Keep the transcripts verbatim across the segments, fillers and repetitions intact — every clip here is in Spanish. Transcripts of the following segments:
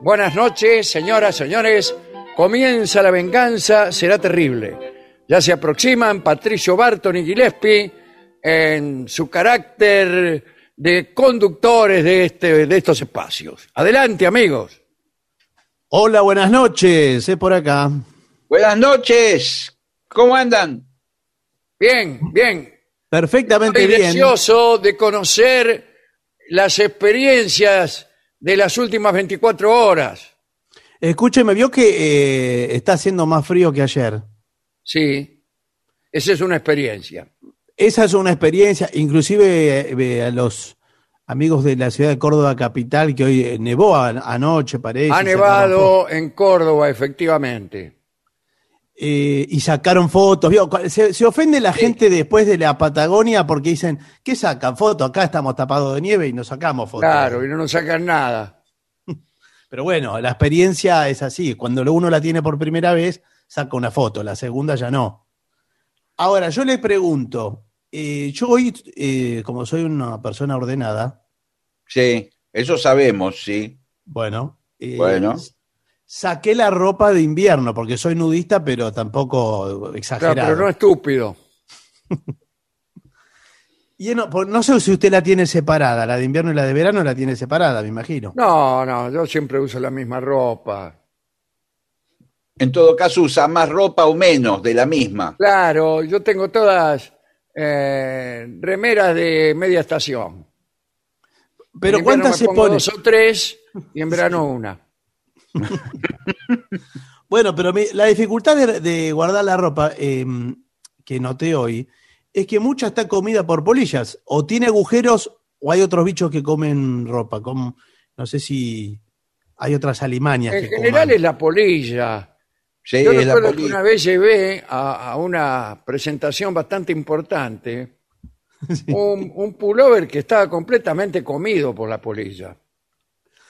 Buenas noches, señoras, señores. Comienza La venganza será terrible. Ya se aproximan Patricio Barton y Gillespi en su carácter de conductores de, este, de estos espacios. Adelante, amigos. Hola, buenas noches, es por acá. Buenas noches, ¿cómo andan? Bien, bien. Perfectamente bien. Estoy deseoso de conocer las experiencias de las últimas veinticuatro horas. Escúcheme, vio que eh, está haciendo más frío que ayer. Sí, esa es una experiencia. Esa es una experiencia, inclusive eh, a los amigos de la ciudad de Córdoba capital, que hoy nevó anoche, parece. Ha nevado en Córdoba, efectivamente. Eh, y sacaron fotos. Se, se ofende la sí. gente después de la Patagonia porque dicen, ¿qué sacan fotos? Acá estamos tapados de nieve y no sacamos fotos. Claro, y no nos sacan nada. Pero bueno, la experiencia es así. Cuando uno la tiene por primera vez, saca una foto. La segunda ya no. Ahora, yo les pregunto, Eh, yo hoy, eh, como soy una persona ordenada... Sí, eso sabemos, sí. Bueno, eh, bueno. Saqué la ropa de invierno, porque soy nudista, pero tampoco exagerado. Claro, pero no estúpido. y no, no sé si usted la tiene separada, la de invierno y la de verano la tiene separada, me imagino. No, no, yo siempre uso la misma ropa. En todo caso, usa más ropa o menos de la misma. Claro, yo tengo todas... Eh, remeras de media estación. Pero ¿cuántas se ponen? Dos o tres y en verano una. Bueno, pero mi, la dificultad de, de guardar la ropa eh, que noté hoy es que mucha está comida por polillas. O tiene agujeros o hay otros bichos que comen ropa. Como, no sé si hay otras alimañas. En que general coman. Es la polilla. Sí, yo recuerdo que una vez llevé a, a una presentación bastante importante sí. un, un pullover que estaba completamente comido por la polilla.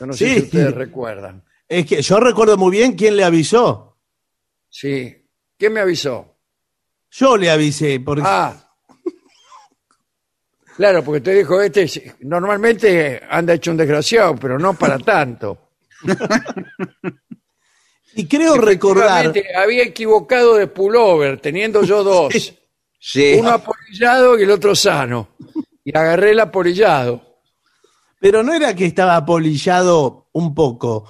Yo no sí. sé si ustedes recuerdan. Es que yo recuerdo muy bien quién le avisó. Sí. ¿Quién me avisó? Yo le avisé. Porque... Ah. Claro, porque te dijo, este normalmente anda hecho un desgraciado, pero no para tanto. Y creo recordar... Había equivocado de pullover, teniendo yo dos. Sí. Sí. Uno apolillado y el otro sano. Y agarré el apolillado. Pero no era que estaba apolillado un poco.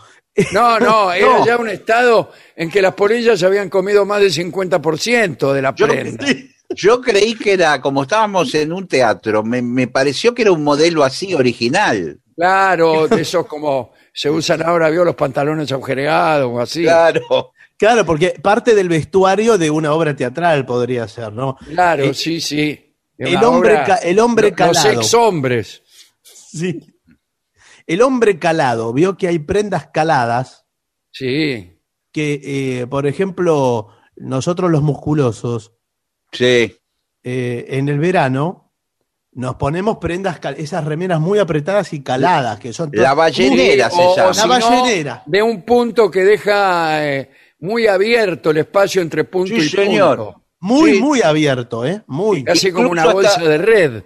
No, no, era no. ya un estado en que las polillas habían comido más del cincuenta por ciento de la prenda. Yo, yo creí que era, como estábamos en un teatro, me, me pareció que era un modelo así, original. Claro, de esos como se usan ahora, vio, los pantalones agujereados o así. Claro. Claro, porque parte del vestuario de una obra teatral podría ser, ¿no? Claro, eh, sí, sí. El hombre, obra, el hombre calado. Los ex-hombres. Sí. El hombre calado, vio que hay prendas caladas. Sí. Que, eh, por ejemplo, nosotros los musculosos. Sí. Eh, en el verano nos ponemos prendas, esas remeras muy apretadas y caladas, que son... La ballenera se llama. La ballenera. De un punto que deja... Eh, muy abierto el espacio entre punto sí, y señor. punto. Muy, sí. muy abierto, ¿eh? Muy. Casi como una bolsa hasta... de red.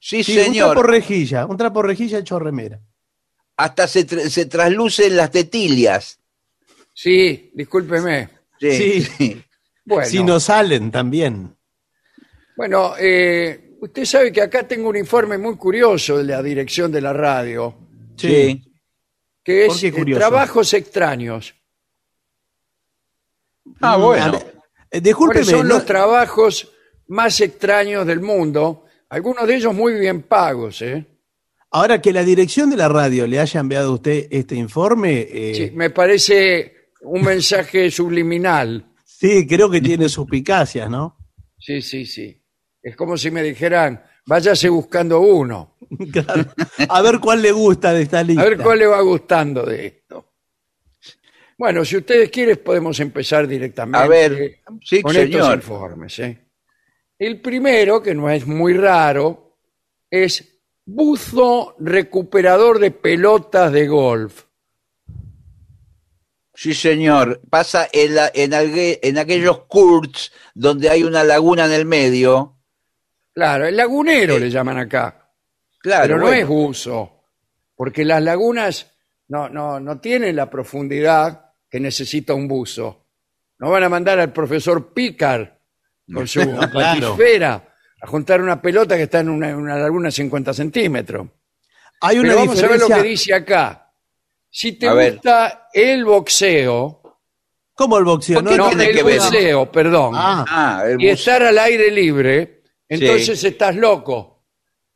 Sí, sí, señor. Un trapo rejilla, un trapo rejilla hecho remera. Hasta se, tra se traslucen las tetillas. Sí, discúlpeme. Sí. sí. sí. Bueno. Si no salen también. Bueno, eh, usted sabe que acá tengo un informe muy curioso de la dirección de la radio. Sí. sí. Que es eh, trabajos extraños. Ah, bueno. Discúlpeme, son no... los trabajos más extraños del mundo, algunos de ellos muy bien pagos, ¿eh? Ahora, que la dirección de la radio le haya enviado a usted este informe... Eh... Sí, me parece un mensaje subliminal. Sí, creo que tiene suspicacias, ¿no? Sí, sí, sí. Es como si me dijeran, váyase buscando uno. Claro. A ver cuál le gusta de esta lista. A ver cuál le va gustando de esto. Bueno, si ustedes quieren podemos empezar directamente a ver, sí, con señor. estos informes. ¿eh? El primero, que no es muy raro, es buzo recuperador de pelotas de golf. Sí, señor. Pasa en, la, en, algue, en aquellos courts donde hay una laguna en el medio. Claro, el lagunero sí. le llaman acá. Claro, pero no bueno. es buzo, porque las lagunas... No, no, no tienen la profundidad que necesita un buzo. No van a mandar al profesor Pícar con su no, patisfera claro. a juntar una pelota que está en una, una laguna de cincuenta centímetros. Hay una Pero vamos diferencia... a ver lo que dice acá. Si te a gusta ver. el boxeo... ¿Cómo el boxeo? No, no tiene el que boxeo, ver. perdón. Ah, ah, el y estar al aire libre, entonces sí. estás loco.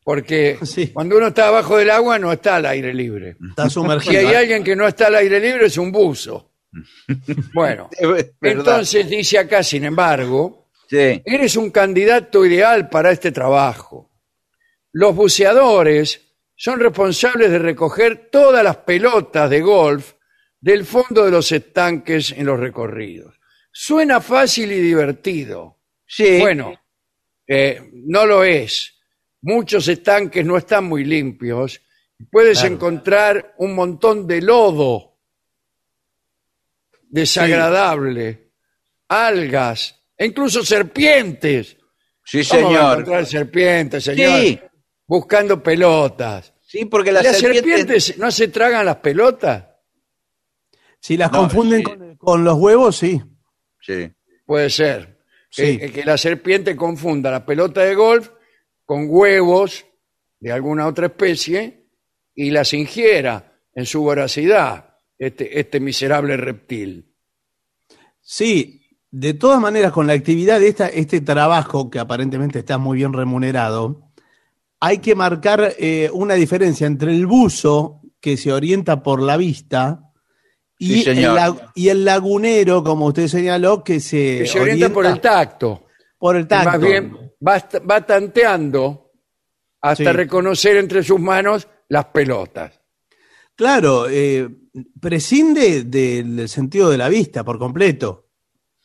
Porque sí. cuando uno está abajo del agua no está al aire libre. Está sumergido. Si hay alguien que no está al aire libre es un buzo. Bueno, entonces dice acá, sin embargo, sí. eres un candidato ideal para este trabajo. Los buceadores son responsables de recoger todas las pelotas de golf del fondo de los estanques en los recorridos. Suena fácil y divertido. Sí. Bueno, eh, no lo es. Muchos estanques no están muy limpios. Puedes claro. encontrar un montón de lodo desagradable, sí. algas, e incluso serpientes. Sí, ¿Cómo señor. A encontrar serpientes, señor. Sí. Buscando pelotas. Sí, porque las, ¿Las serpientes... serpientes no se tragan las pelotas. Si las no, confunden sí. con, con los huevos, sí. Sí. Puede ser. Sí. Que, que la serpiente confunda la pelota de golf con huevos de alguna otra especie y las ingiera en su voracidad, este, este miserable reptil. Sí, de todas maneras, con la actividad de esta, este trabajo, que aparentemente está muy bien remunerado, hay que marcar eh, una diferencia entre el buzo, que se orienta por la vista, y, sí, el, y el lagunero, como usted señaló, que se, que se orienta, orienta por el tacto. Por el tacto. Más bien, va, va tanteando hasta sí. reconocer entre sus manos las pelotas. Claro, eh, prescinde del sentido de la vista por completo.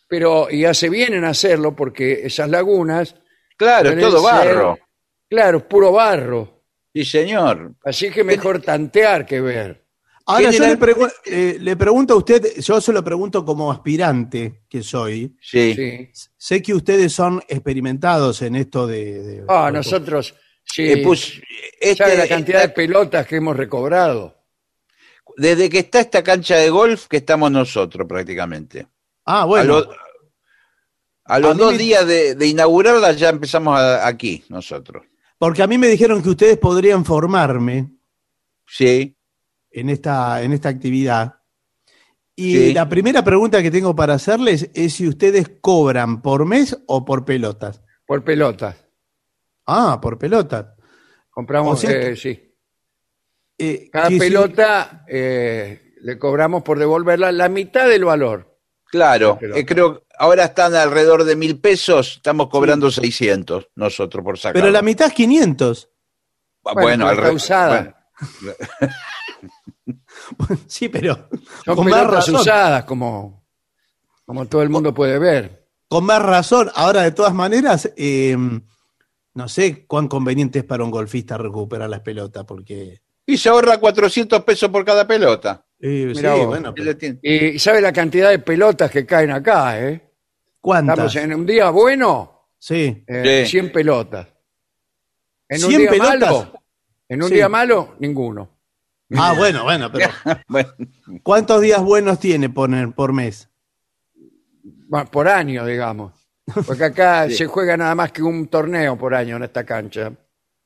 Pero, y hace bien en hacerlo, porque esas lagunas... Claro, es todo barro. Ser, claro, es puro barro. Sí, señor. Así que mejor tantear que ver. Ahora yo la... le, pregu eh, le pregunto a usted, yo se lo pregunto como aspirante que soy. Sí. sí. Sé que ustedes son experimentados en esto de... Ah, oh, nosotros, sí. Eh, pues, este, ¿sabe la cantidad esta... de pelotas que hemos recobrado? desde que está esta cancha de golf que estamos nosotros prácticamente. Ah, bueno. A, lo, a los a dos me... días de, de inaugurarla ya empezamos a, aquí nosotros. Porque a mí me dijeron que ustedes podrían formarme. Sí. En esta, en esta actividad. Y sí. La primera pregunta que tengo para hacerles es si ustedes cobran por mes o por pelotas. Por pelotas. Ah, por pelotas. Compramos, o sea, eh, sí. Eh, Cada pelota si... eh, le cobramos por devolverla la mitad del valor. Claro, eh, creo ahora están alrededor de mil pesos, estamos cobrando sí. seiscientos nosotros por sacar. Pero la mitad es quinientos. Bueno, bueno al revés. Sí, pero son con pelotas más usadas, como, como todo el mundo puede ver. Con más razón. Ahora, de todas maneras, eh, no sé cuán conveniente es para un golfista recuperar las pelotas, porque... Y se ahorra cuatrocientos pesos por cada pelota. Eh, sí, vos, bueno, pero... Y sabe la cantidad de pelotas que caen acá, ¿eh? ¿Cuántas? Estamos en un día bueno, sí. Eh, sí. cien pelotas. En un día pelotas? malo, en un sí. día malo, ninguno. Ah, bueno, bueno, pero bueno. ¿Cuántos días buenos tiene por, por mes? Bueno, por año, digamos. Porque acá sí. se juega nada más que un torneo por año en esta cancha.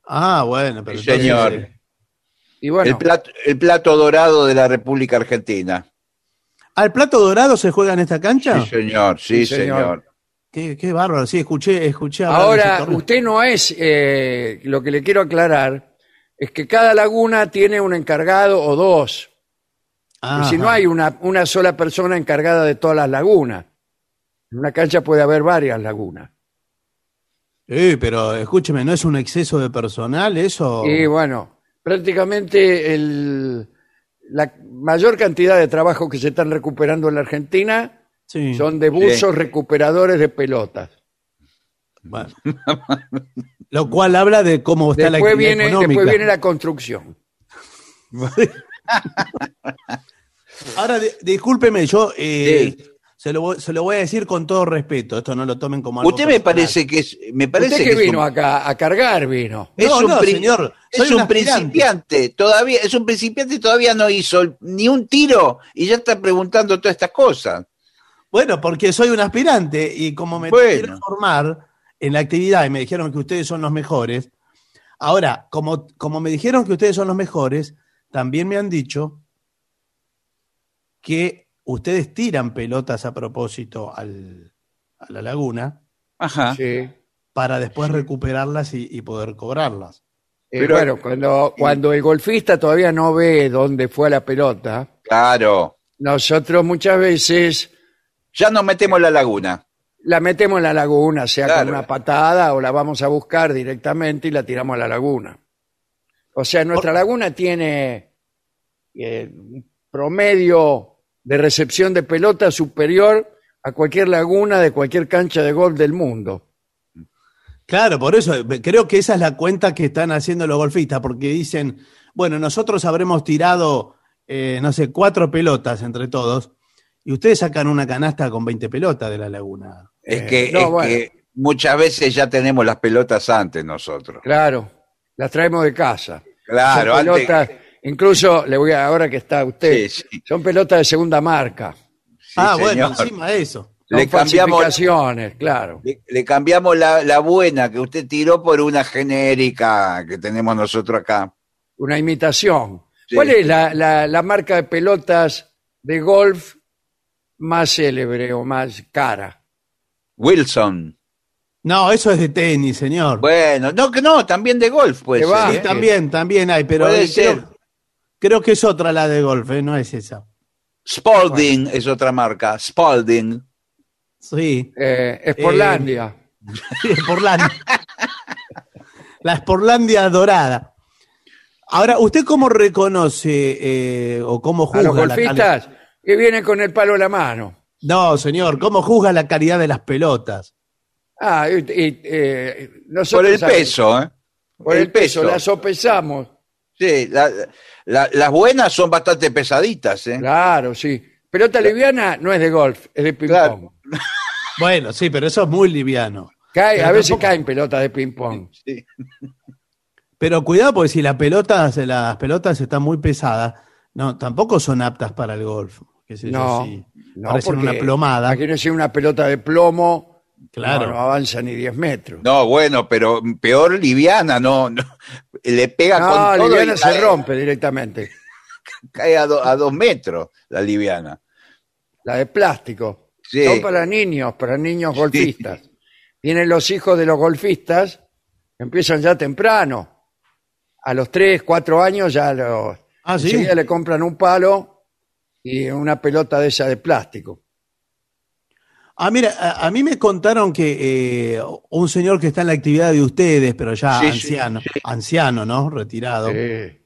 Ah, bueno, pero... Sí, señor. Entonces, y bueno. el, plato, el plato dorado de la República Argentina. ¿Al plato dorado se juega en esta cancha? Sí, señor, sí, sí señor. señor. Qué, qué bárbaro, sí, escuché, escuché. Ahora, usted no es, eh, lo que le quiero aclarar... Es que cada laguna tiene un encargado o dos. Ajá. Y si no hay una, una sola persona encargada de todas las lagunas. En una cancha puede haber varias lagunas. Sí, pero escúcheme, ¿no es un exceso de personal eso? Y bueno, prácticamente el, la mayor cantidad de trabajos que se están recuperando en la Argentina sí. son de buzos sí. recuperadores de pelotas. Bueno. Lo cual habla de cómo está después la actividad viene, económica. Después viene la construcción. Ahora, de, discúlpeme, yo eh, sí. se, lo, se lo voy a decir con todo respeto. Esto no lo tomen como algo Usted personal. me parece que es... Me parece Usted que, que vino un, acá a cargar, vino. Es no, un, no, señor, es un, un principiante. Todavía, es un principiante todavía no hizo ni un tiro y ya está preguntando todas estas cosas. Bueno, porque soy un aspirante y como me bueno. quiero formar... en la actividad y me dijeron que ustedes son los mejores. Ahora, como, como me dijeron que ustedes son los mejores, también me han dicho que ustedes tiran pelotas a propósito al, a la laguna Ajá. Sí. para después sí. recuperarlas y, y poder cobrarlas. Eh, Pero bueno, cuando, cuando el golfista todavía no ve dónde fue la pelota, claro, nosotros muchas veces... Ya nos metemos en la laguna. La metemos en la laguna, sea claro. con una patada o la vamos a buscar directamente y la tiramos a la laguna. O sea, nuestra laguna tiene eh, un promedio de recepción de pelota superior a cualquier laguna de cualquier cancha de golf del mundo. Claro, por eso creo que esa es la cuenta que están haciendo los golfistas, porque dicen, bueno, nosotros habremos tirado, eh, no sé, cuatro pelotas entre todos, y ustedes sacan una canasta con veinte pelotas de la laguna. Es, que, no, es bueno. que muchas veces ya tenemos las pelotas antes nosotros. Claro, las traemos de casa. Claro, son pelotas, antes... Incluso, le voy a, ahora que está usted, sí, sí. son pelotas de segunda marca. Sí, ah, señor. Bueno, encima de eso. Son le falsificaciones, cambiamos, claro. Le, le cambiamos la, la buena que usted tiró por una genérica que tenemos nosotros acá. Una imitación. Sí. ¿Cuál es la, la, la marca de pelotas de golf más célebre o más cara? Wilson. No, eso es de tenis, señor. Bueno, no, que no, también de golf, pues. Sí, también, también hay, pero puede ser. Creo, creo que es otra la de golf, ¿eh? No es esa. Spalding bueno. es otra marca, Spalding. Sí. Eh, Esporlandia. Eh, Esporlandia. La Esporlandia dorada. Ahora, ¿usted cómo reconoce eh, o cómo juzga a los golfistas? La que viene con el palo en la mano. No, señor, ¿cómo juzga la calidad de las pelotas? Ah, y, y, eh, nosotros... Por el sabemos, peso, ¿eh? Por el, el peso, peso, las sopesamos. Sí, la, la, las buenas son bastante pesaditas, ¿eh? Claro, sí. Pelota liviana no es de golf, es de ping-pong. Claro. Bueno, sí, pero eso es muy liviano. Cae, a veces tampoco... caen pelotas de ping-pong. Sí. Pero cuidado, porque si la pelota, las pelotas están muy pesadas... no, tampoco son aptas para el golf. ¿Qué sé no, yo, sí. no parecen una plomada. Aquí no es una pelota de plomo. Claro. No, no avanza ni diez metros. No, bueno, pero peor liviana, no. no le pega no, con todo. No, liviana se cae, rompe directamente. Cae a, do, a dos metros la liviana. La de plástico. Sí. Son para niños, para niños golfistas. Sí. Vienen los hijos de los golfistas, empiezan ya temprano. A los tres, cuatro años ya los... Ah, ¿sí? Enseguida le compran un palo y una pelota de esa de plástico. Ah, mira, a, a mí me contaron que eh, un señor que está en la actividad de ustedes, pero ya sí, anciano, sí, sí. anciano, ¿no? Retirado. Sí.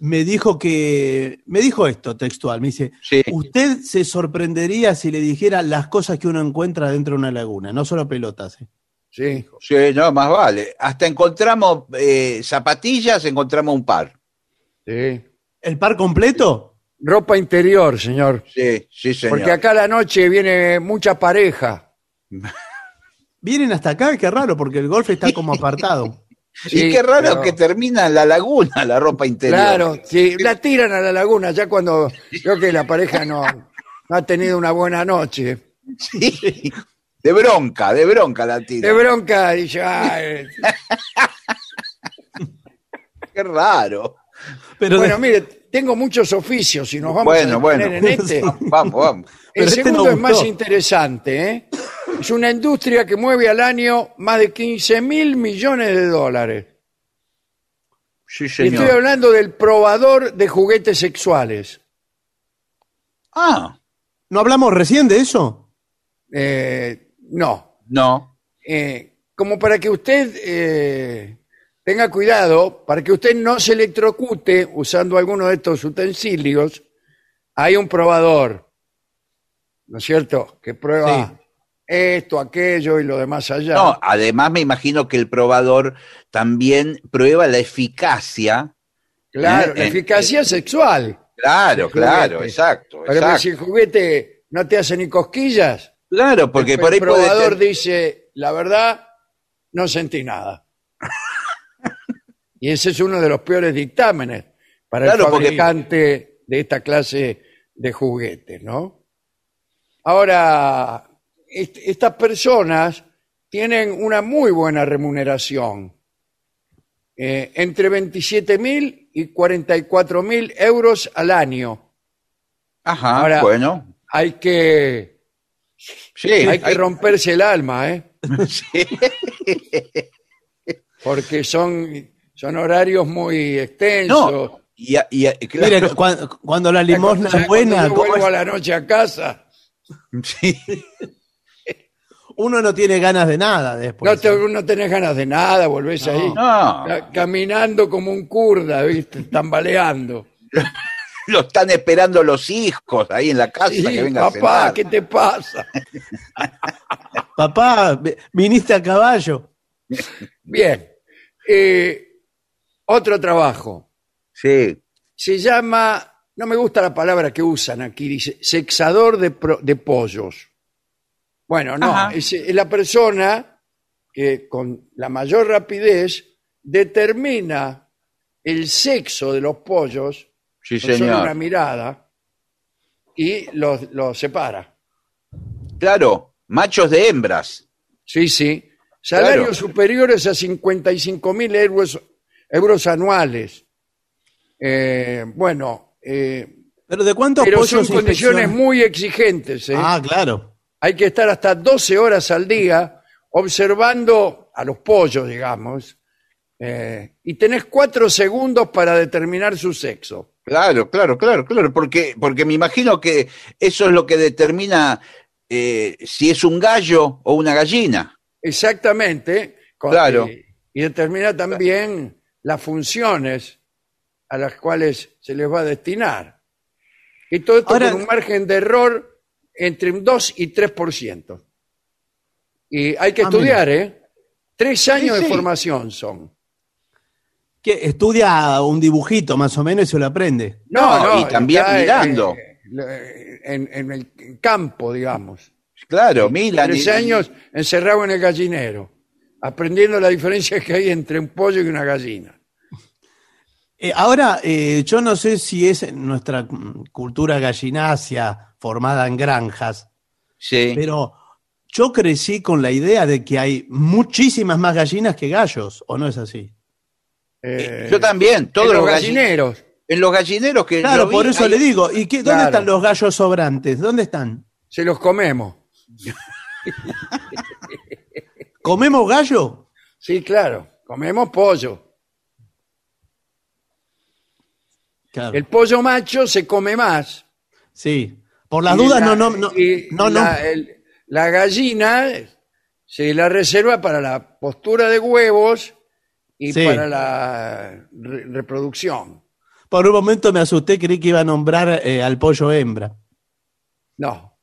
Me dijo que, me dijo esto textual, me dice, sí. usted se sorprendería si le dijera las cosas que uno encuentra dentro de una laguna, no solo pelotas. ¿eh? Sí, sí, no, más vale. Hasta encontramos eh, zapatillas, encontramos un par. Sí. ¿El par completo? Ropa interior, señor. Sí, sí, señor. Porque acá a la noche viene mucha pareja. Vienen hasta acá, qué raro, porque el golf está como apartado. Sí, y qué raro pero... que termina en la laguna la ropa interior. Claro, sí, la tiran a la laguna ya cuando creo que la pareja no, no ha tenido una buena noche. Sí, de bronca, de bronca la tiran. De bronca, y ya. Qué raro. Pero bueno, de... mire, tengo muchos oficios y nos vamos bueno, a poner bueno. en este. Vamos, vamos. El Pero segundo este es más interesante, ¿eh? Es una industria que mueve al año más de quince mil millones de dólares. Sí, señor. Y estoy hablando del probador de juguetes sexuales. Ah, ¿no hablamos recién de eso? Eh, no. No. Eh, como para que usted... Eh, tenga cuidado para que usted no se electrocute usando alguno de estos utensilios. Hay un probador, ¿no es cierto?, que prueba sí. esto, aquello y lo demás allá. No, además me imagino que el probador también prueba la eficacia. Claro, en, la eficacia en, sexual. Claro, claro, exacto. Pero exacto. si el juguete no te hace ni cosquillas. Claro, porque el, por ahí el probador puede ser... dice, la verdad, no sentí nada. Y ese es uno de los peores dictámenes para claro, el fabricante porque... de esta clase de juguetes, ¿no? Ahora, est- estas personas tienen una muy buena remuneración. Eh, entre veintisiete mil y cuarenta y cuatro mil euros al año. Ajá, Ahora, bueno. Hay que, sí, hay, hay que romperse el alma, ¿eh? Sí. Porque son... Son horarios muy extensos. No, y, y, claro. Mira, cuando, cuando la limosna es buena... Cuando yo vuelvo a la noche a casa. Sí. Uno no tiene ganas de nada después. No, te, no tenés ganas de nada, volvés no, ahí. No. Caminando como un kurda, ¿viste? Tambaleando. Lo están esperando los hijos ahí en la casa sí, que vengan a cenar. Papá, ¿qué te pasa? Papá, viniste a caballo. Bien. Eh... Otro trabajo. Sí. Se llama, no me gusta la palabra que usan aquí, dice, sexador de, pro, de pollos. Bueno, no, es, es la persona que con la mayor rapidez determina el sexo de los pollos sí, con solo una mirada y los, los separa. Claro, machos de hembras. Sí, sí. Salarios claro. superiores a cincuenta y cinco mil euros euros anuales. Eh, bueno. Eh, ¿Pero de cuántos pero pollos son condiciones muy exigentes. ¿eh? Ah, claro. Hay que estar hasta doce horas al día observando a los pollos, digamos, eh, y tenés cuatro segundos para determinar su sexo. Claro, claro, claro, claro, porque, porque me imagino que eso es lo que determina eh, si es un gallo o una gallina. Exactamente. Con, claro. Eh, y determina también... las funciones a las cuales se les va a destinar. Y todo esto Ahora, con un margen de error entre un dos y tres por ciento. Y hay que ah, estudiar, mira. ¿eh? Tres años sí, sí. de formación son. ¿Qué? Estudia un dibujito más o menos y se lo aprende. No, no, no y también mirando. En, en el campo, digamos. Claro, mira. Tres años encerrado en el gallinero. Aprendiendo la diferencia que hay entre un pollo y una gallina. Eh, ahora, eh, yo no sé si es nuestra cultura gallinácea formada en granjas, sí, pero yo crecí con la idea de que hay muchísimas más gallinas que gallos, ¿o no es así? Eh, yo también, todos los gallineros. En los gallineros que... Claro, yo vi, por eso hay... le digo, ¿y qué, dónde claro. están los gallos sobrantes? ¿Dónde están? Se los comemos. ¿Comemos gallo? Sí, claro, comemos pollo. Claro. El pollo macho se come más. Sí. Por las dudas, la, no, no, no, no, la, no. El, la gallina se la reserva para la postura de huevos y sí. para la re reproducción. Por un momento me asusté, creí que iba a nombrar eh, al pollo hembra. No.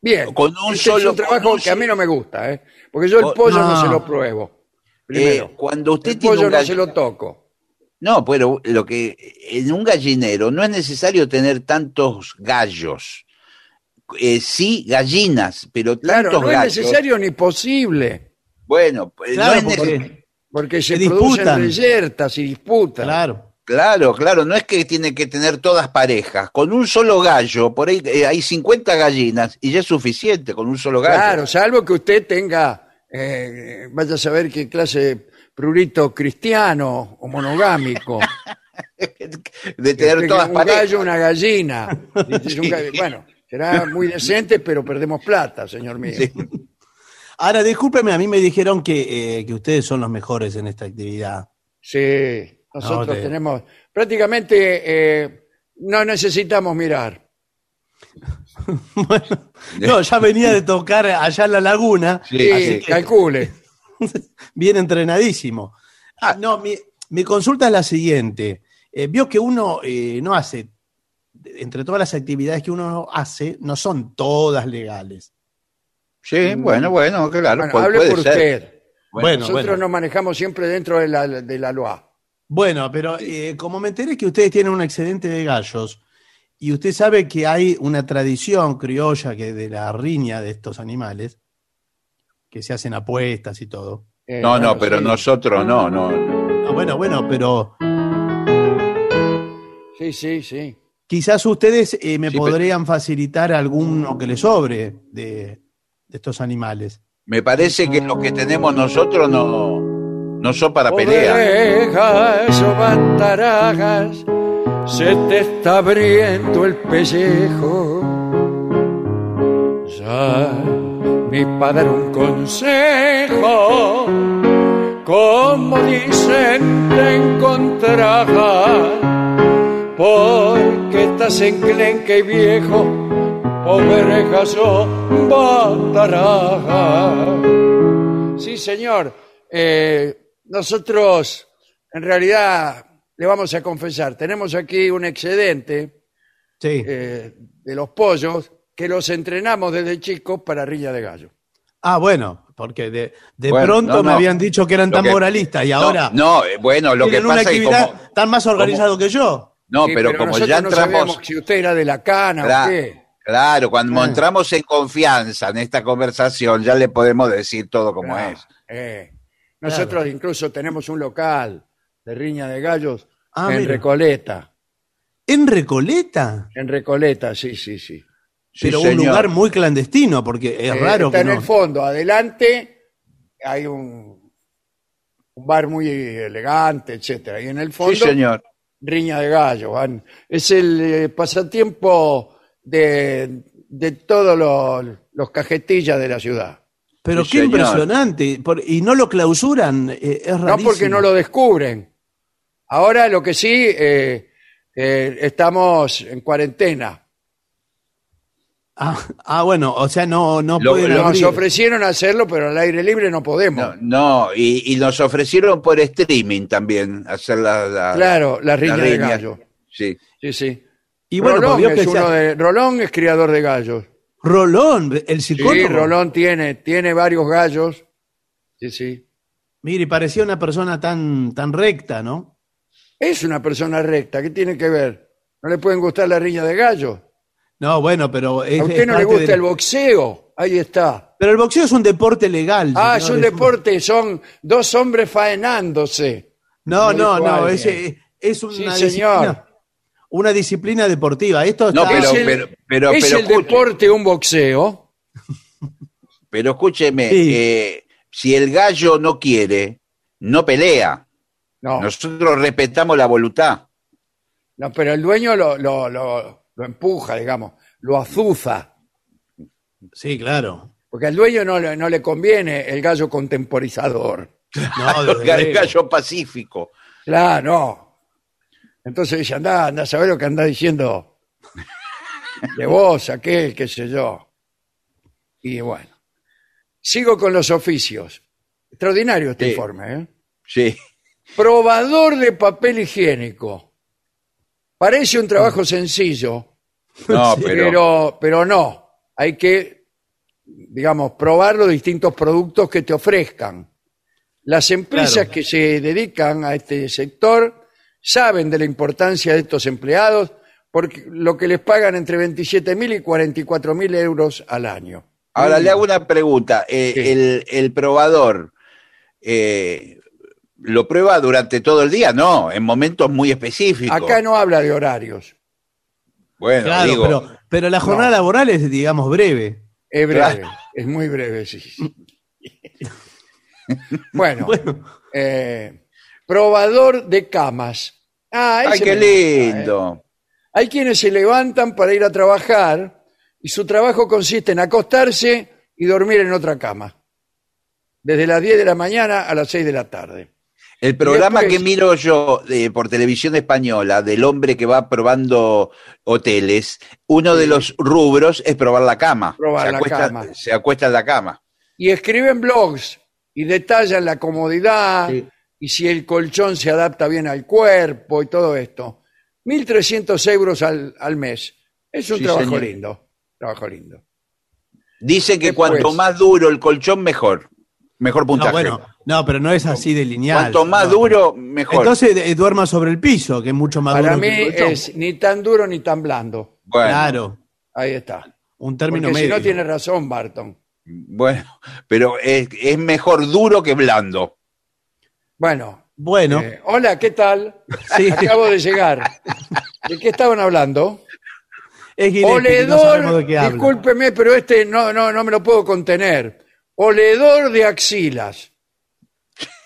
Bien. Con un este solo es un trabajo con un... que a mí no me gusta, ¿eh? Porque yo el con... pollo no. no se lo pruebo. Primero. Eh, cuando usted el tiene pollo una... no se lo toco. No, pero lo que en un gallinero no es necesario tener tantos gallos. Eh, sí, gallinas, pero claro, tantos no gallos. No es necesario ni posible. Bueno, claro, no es porque, porque se, se producen reyertas y disputas. Claro, claro, claro. No es que tienen que tener todas parejas. Con un solo gallo, por ahí eh, hay cincuenta gallinas y ya es suficiente con un solo gallo. Claro, salvo que usted tenga, eh, vaya a saber qué clase de prurito cristiano o monogámico. De tener este, todas un parejas. Gallo, una gallina. Sí. Bueno, será muy decente, pero perdemos plata, señor mío. Sí. Ahora, discúlpeme, a mí me dijeron que, eh, que ustedes son los mejores en esta actividad. Sí, nosotros no, te... tenemos... Prácticamente eh, no necesitamos mirar. Bueno, no, ya venía de tocar allá en la laguna. Sí, que... calcule. Bien entrenadísimo. Ah, no, mi, mi consulta es la siguiente. Eh, vio que uno eh, no hace, entre todas las actividades que uno hace, no son todas legales. Sí, bueno, bueno, claro. Bueno, puede, hable puede por ser. Usted. Bueno, nosotros bueno. nos manejamos siempre dentro de la, de la L O A. Bueno, pero eh, como me enteré que ustedes tienen un excedente de gallos, y usted sabe que hay una tradición criolla que de la riña de estos animales, que se hacen apuestas y todo. Eh, no, no, pero sí. nosotros no, no, no. Bueno, bueno, pero... Sí, sí, sí. Quizás ustedes eh, me sí, podrían pero... facilitar alguno que les sobre de, de estos animales. Me parece que lo que tenemos nosotros no, no son para pelea. Ovejas o bataragas, se te está abriendo el pellejo. Ya... Y para dar un consejo, como dicen te encontrarás, porque estás enclenque y viejo, ovejas o batarajas. Sí, señor, eh, nosotros en realidad le vamos a confesar, tenemos aquí un excedente sí. eh, de los pollos, que los entrenamos desde chicos para riña de gallo. Ah, bueno, porque de, de bueno, pronto no, no. me habían dicho que eran lo tan que, moralistas y no, ahora... No, bueno, lo que pasa es que tienen una actividad como, tan más organizado como, que yo. No, sí, pero, pero como ya entramos... No si usted era de la cana claro, o qué. Claro, cuando ah. entramos en confianza en esta conversación ya le podemos decir todo como claro, es. Eh. Nosotros claro. incluso tenemos un local de riña de gallos ah, en mira. Recoleta. ¿En Recoleta? En Recoleta, sí, sí, sí. Pero sí, un señor. Lugar muy clandestino, porque es eh, raro está que en no... el fondo, adelante hay un, un bar muy elegante, etcétera. Y en el fondo, sí, señor. Riña de gallo. Van. Es el eh, pasatiempo de, de todos los, los cajetillas de la ciudad. Pero sí, qué señor. Impresionante. Por, y no lo clausuran, eh, es rarísimo. No, porque no lo descubren. Ahora lo que sí, eh, eh, estamos en cuarentena. Ah, ah, bueno, o sea, no, no lo, pueden Nos abrir. Ofrecieron hacerlo, pero al aire libre no podemos. No, no y, y nos ofrecieron por streaming también hacer la, la Claro, la riña, la riña de gallos. Sí, sí, sí. Y bueno, Rolón, pues, es que uno sea... de, Rolón es criador de gallos. Rolón, el psicólogo. Sí, Rolón tiene, tiene varios gallos. Sí, sí. Mire, parecía una persona tan, tan recta, ¿no? Es una persona recta, ¿qué tiene que ver? ¿No le pueden gustar la riña de gallos? No, bueno, pero... Es, ¿a usted no le gusta de... el boxeo? Ahí está. Pero el boxeo es un deporte legal. Ah, señor, es un deporte, son dos hombres faenándose. No, no, no, es, es una, sí, disciplina, una disciplina deportiva. Esto está... No, pero, es el, pero, pero, es pero, el deporte un boxeo. Pero escúcheme, sí. eh, si el gallo no quiere, no pelea. No. Nosotros respetamos la voluntad. No, pero el dueño lo, lo, lo, lo empuja, digamos, lo azuza. Sí, claro. Porque al dueño no, no le conviene el gallo contemporizador. No, el gallo pacífico. Claro, no. Entonces dice, anda, anda a saber lo que anda diciendo de vos, aquel, qué sé yo. Y bueno. Sigo con los oficios. Extraordinario este sí. informe, ¿eh? Sí. Probador de papel higiénico. Parece un trabajo sencillo, no, pero... pero pero no. Hay que, digamos, probar los distintos productos que te ofrezcan. Las empresas claro. que se dedican a este sector saben de la importancia de estos empleados porque lo que les pagan entre veintisiete mil y cuarenta y cuatro mil euros al año. Ahora le hago una pregunta. Eh, sí. el, el probador eh, lo prueba durante todo el día, no, en momentos muy específicos. Acá no habla de horarios. Bueno, claro, digo, pero, pero la jornada no. laboral es, digamos, breve. Es breve, claro. es muy breve, sí. Bueno, bueno. Eh, probador de camas. Ah, ¡ay, qué lindo! Eh. Hay quienes se levantan para ir a trabajar y su trabajo consiste en acostarse y dormir en otra cama. Desde las diez de la mañana a las seis de la tarde. El programa después, que miro yo eh, por televisión española, del hombre que va probando hoteles, uno sí. de los rubros es probar la cama. Probar se la acuesta, cama. Se acuesta en la cama. Y escriben blogs. Y detallan la comodidad sí. y si el colchón se adapta bien al cuerpo y todo esto. mil trescientos euros al, al mes. Es un sí, trabajo señor. lindo. Trabajo lindo. Dicen que después, cuanto más duro el colchón, mejor. Mejor puntaje. No, bueno, no pero no es así de lineal. Cuanto más no. duro, mejor. Entonces eh, duerma sobre el piso, que es mucho más Para duro. Para mí que el colchón. Es ni tan duro ni tan blando. Bueno. Claro. Ahí está. Un término Porque medio. Porque si no tiene razón, Barton. Bueno, pero es, es mejor duro que blando. Bueno, bueno. Eh, hola, ¿qué tal? Sí. Acabo de llegar. ¿De qué estaban hablando? Es Gillespi, Oledor, no de qué habla. Discúlpeme, pero este no, no, no me lo puedo contener. Oledor de axilas.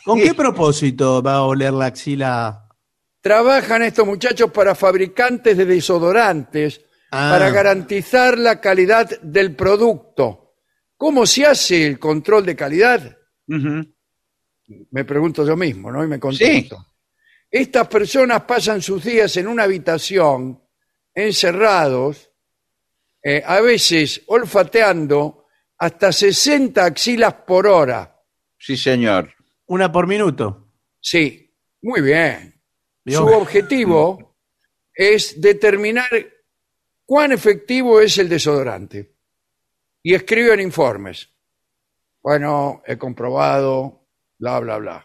¿Con qué propósito va a oler la axila? Trabajan estos muchachos para fabricantes de desodorantes ah. para garantizar la calidad del producto. ¿Cómo se hace el control de calidad? Uh-huh. Me pregunto yo mismo, ¿no? Y me contesto. Sí. Estas personas pasan sus días en una habitación, encerrados, eh, a veces olfateando hasta sesenta axilas por hora. Sí, señor. Una por minuto. Sí, muy bien. Dios. Su objetivo es determinar cuán efectivo es el desodorante. Y escriben informes. Bueno, he comprobado, bla, bla, bla.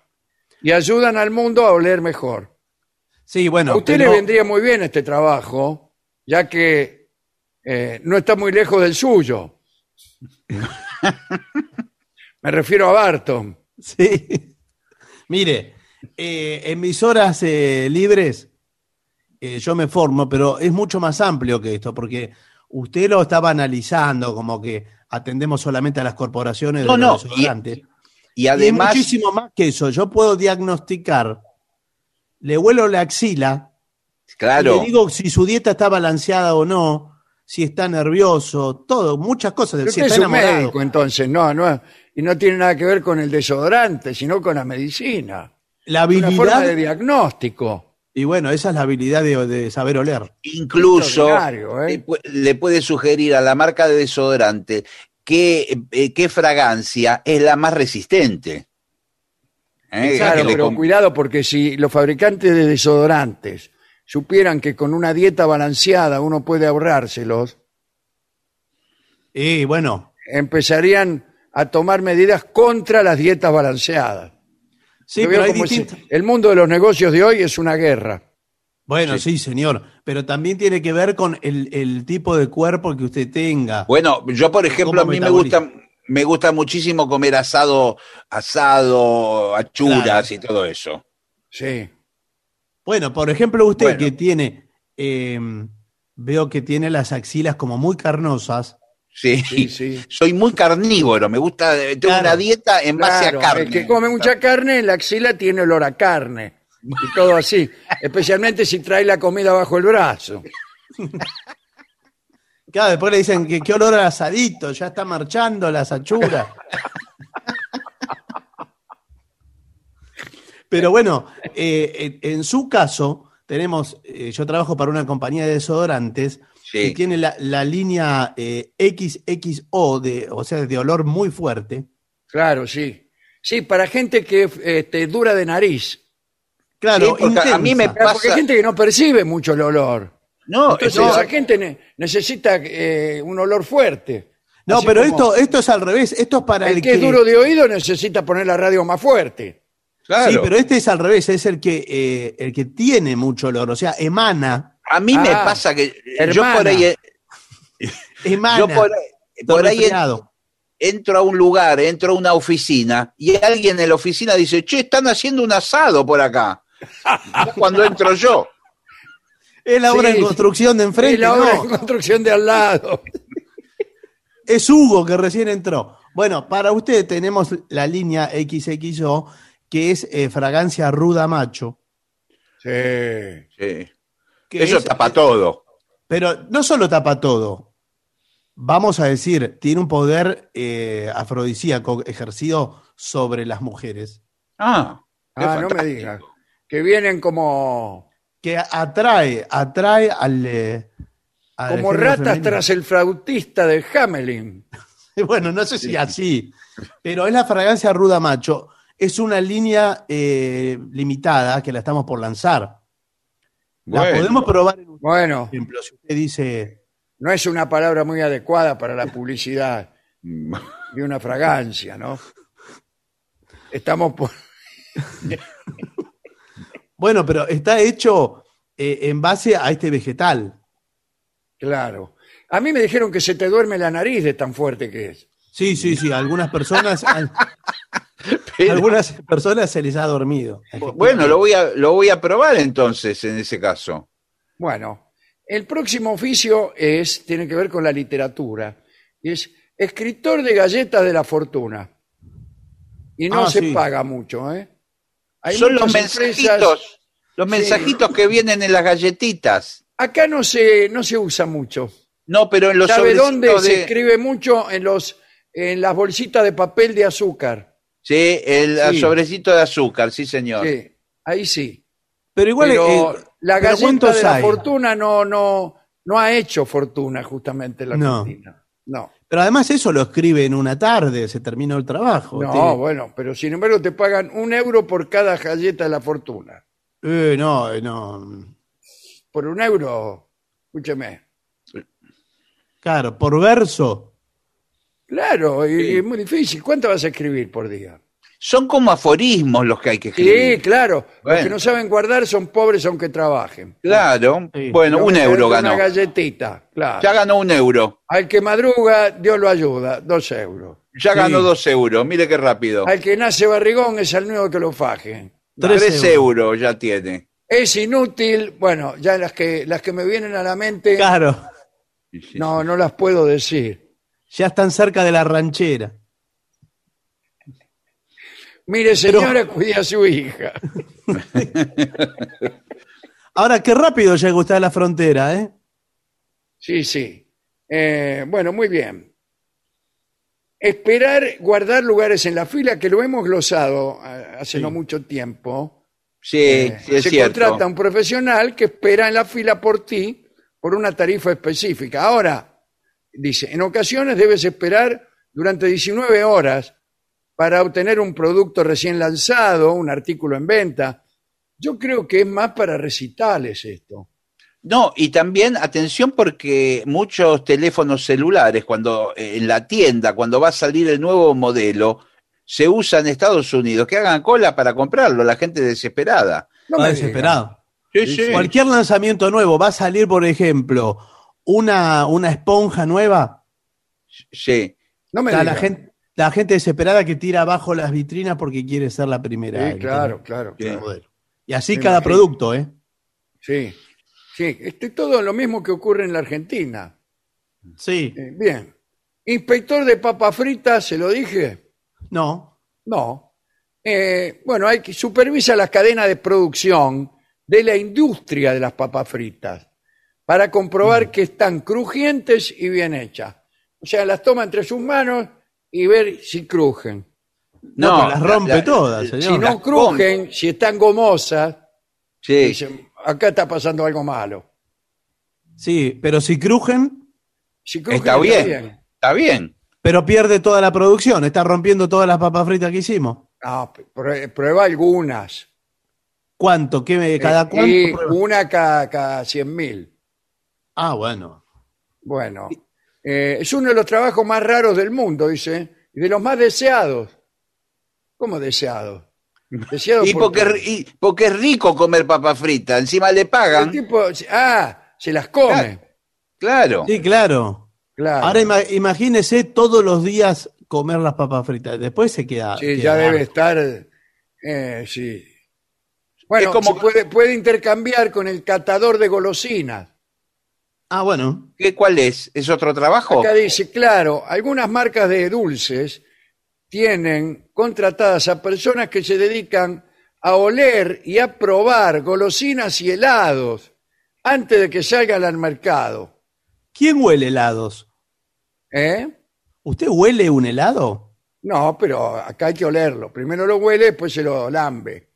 Y ayudan al mundo a oler mejor. Sí, bueno. A usted pero... le vendría muy bien este trabajo, ya que eh, no está muy lejos del suyo. Me refiero a Barton. Sí. Mire, eh, en mis horas eh, libres eh, yo me formo, pero es mucho más amplio que esto, porque... Usted lo estaba analizando, como que atendemos solamente a las corporaciones no, de los no. desodorantes. Y, y además. Y es muchísimo más que eso. Yo puedo diagnosticar, le huelo la axila, claro. le digo si su dieta está balanceada o no, si está nervioso, todo, muchas cosas. Pero si usted está es un médico, entonces, no, no, y no tiene nada que ver con el desodorante, sino con la medicina. La habilidad. Una forma de diagnóstico. Y bueno, esa es la habilidad de, de saber oler. Incluso ¿eh? le puede sugerir a la marca de desodorante qué eh, fragancia es la más resistente. ¿Eh? Claro, pero con... cuidado porque si los fabricantes de desodorantes supieran que con una dieta balanceada uno puede ahorrárselos, y bueno, empezarían a tomar medidas contra las dietas balanceadas. Sí, pero hay distintas... El mundo de los negocios de hoy es una guerra. Bueno, sí, sí señor, pero también tiene que ver con el, el tipo de cuerpo que usted tenga. Bueno, yo por ejemplo, a mí me gusta, me gusta muchísimo comer asado, asado, achuras claro. y todo eso. Sí. Bueno, por ejemplo, usted bueno. que tiene, eh, veo que tiene las axilas como muy carnosas. Sí, sí, sí. Soy muy carnívoro, me gusta, tengo claro, una dieta en claro, base a carne. El que come mucha carne, la axila tiene olor a carne, y todo así, especialmente si trae la comida bajo el brazo. Claro, después le dicen que qué olor a asadito, ya está marchando las achuras. Pero bueno, eh, en su caso, tenemos, eh, yo trabajo para una compañía de desodorantes, sí, que tiene la, la línea eh, equis equis o, de, o sea, de olor muy fuerte. Claro, sí. Sí, para gente que este, dura de nariz. Claro, sí, porque a mí me pasa... Porque hay gente que no percibe mucho el olor. No, entonces no, esa gente ne, necesita eh, un olor fuerte. No, así, pero esto, esto es al revés. Esto es para el, el que es duro de oído, necesita poner la radio más fuerte. Claro. Sí, pero este es al revés, es el que eh, el que tiene mucho olor, o sea, emana. A mí ah, me pasa que hermana. yo por ahí emana. Yo por, por ahí entro a un lugar, entro a una oficina y alguien en la oficina dice, "Che, están haciendo un asado por acá." Cuando entro yo. Es la obra sí, en construcción de enfrente, es la obra no. en construcción de al lado. Es Hugo que recién entró. Bueno, para usted tenemos la línea equis equis o, que es eh, fragancia ruda macho. Sí, sí. Eso es, tapa todo. Pero no solo tapa todo. Vamos a decir, tiene un poder eh, afrodisíaco ejercido sobre las mujeres. Ah, ah no me digas. Que vienen como... Que atrae, atrae al... Eh, al como ratas femenino. Tras el flautista de Hamelin. Bueno, no sé si sí. así, pero es la fragancia ruda macho. Es una línea eh, limitada que la estamos por lanzar. Bueno, la podemos probar en un bueno, ejemplo. Si usted dice... No es una palabra muy adecuada para la publicidad de una fragancia, ¿no? Estamos por... Bueno, pero está hecho eh, en base a este vegetal. Claro. A mí me dijeron que se te duerme la nariz de tan fuerte que es. Sí, sí, sí. Algunas personas... Pero, algunas personas se les ha dormido. Bueno, lo voy a, lo voy a probar entonces en ese caso. Bueno, el próximo oficio es, tiene que ver con la literatura. Es escritor de galletas de la fortuna. Y no ah, se sí. paga mucho, ¿eh? Hay Son los mensajitos, empresas, los mensajitos sí. que vienen en las galletitas. Acá no se, no se usa mucho. No, pero en los ¿Sabe dónde de... se escribe mucho? En los, en las bolsitas de papel de azúcar. Sí, el sí. sobrecito de azúcar, sí señor. Sí, ahí sí. Pero igual pero, eh, la galleta de la hay? fortuna no, no, no ha hecho fortuna justamente la Argentina. No. no. Pero además eso lo escribe en una tarde, se terminó el trabajo. No, tiene... bueno, pero sin embargo te pagan un euro por cada galleta de la fortuna. Eh, no, no. Por un euro, escúcheme. Claro, por verso. Claro, y sí. es muy difícil. ¿Cuánto vas a escribir por día? Son como aforismos los que hay que escribir. Sí, claro. Bueno. Los que no saben guardar son pobres aunque trabajen. Claro. Sí. Bueno, los un euro ganó. Una galletita, claro. Ya ganó un euro. Al que madruga, Dios lo ayuda. Dos euros. Ya sí. ganó dos euros. Mire qué rápido. Al que nace barrigón es el nuevo que lo faje. Tres, Tres euros. euros ya tiene. Es inútil. Bueno, ya las que, las que me vienen a la mente... Claro. No, no las puedo decir. Ya están cerca de la ranchera. Mire, señora, Pero... cuide a su hija. Ahora, qué rápido llega usted a la frontera, ¿eh? Sí, sí. Eh, bueno, muy bien. Esperar, guardar lugares en la fila, que lo hemos glosado hace sí. no mucho tiempo. Sí, eh, sí es se cierto. Se contrata un profesional que espera en la fila por ti por una tarifa específica. Ahora... Dice, en ocasiones debes esperar durante diecinueve horas para obtener un producto recién lanzado, un artículo en venta. Yo creo que es más para recitales esto. No, y también, atención, porque muchos teléfonos celulares, cuando en la tienda, cuando va a salir el nuevo modelo, se usa en Estados Unidos. Que hagan cola para comprarlo, la gente desesperada. No me desesperado. Sí, sí. Cualquier lanzamiento nuevo va a salir, por ejemplo... Una, una esponja nueva. Sí. No me o sea, la, gente, la gente desesperada que tira abajo las vitrinas porque quiere ser la primera. Sí, claro, claro, claro. Y así cada producto, ¿eh? Sí, sí. Este, todo lo mismo que ocurre en la Argentina. Sí. Eh, bien. Inspector de papas fritas, ¿se lo dije? No. No. Eh, bueno, hay que supervisa las cadenas de producción de la industria de las papas fritas para comprobar mm. que están crujientes y bien hechas. O sea, las toma entre sus manos y ver si crujen. No, no las rompe la, la, todas, señor. Si no crujen, si están gomosas, sí. Dicen, acá está pasando algo malo. Sí, pero si crujen, si crujen está, bien, está bien. Está bien. Pero pierde toda la producción, está rompiendo todas las papas fritas que hicimos. Ah, pr- prueba algunas. ¿Cuánto? ¿Qué, ¿Cada cuánto? Eh, una cada, cada cien mil. Ah, bueno. Bueno. Eh, es uno de los trabajos más raros del mundo, dice, y de los más deseados. ¿Cómo deseado? Deseado y, por porque, y porque es rico comer papas fritas, encima le pagan. El tipo, ah, se las come. Claro. Sí, claro. claro. Ahora ima- imagínese todos los días comer las papas fritas, después se queda... Sí, queda ya largo. Debe estar... Eh, sí. Bueno, es como... puede, puede intercambiar con el catador de golosinas. Ah, bueno. ¿Qué, ¿Cuál es? ¿Es otro trabajo? Acá dice, claro, algunas marcas de dulces... tienen contratadas a personas que se dedican a oler y a probar golosinas y helados antes de que salgan al mercado. ¿Quién huele helados? ¿Eh? ¿Usted huele un helado? No, pero acá hay que olerlo. Primero lo huele, después se lo lambe.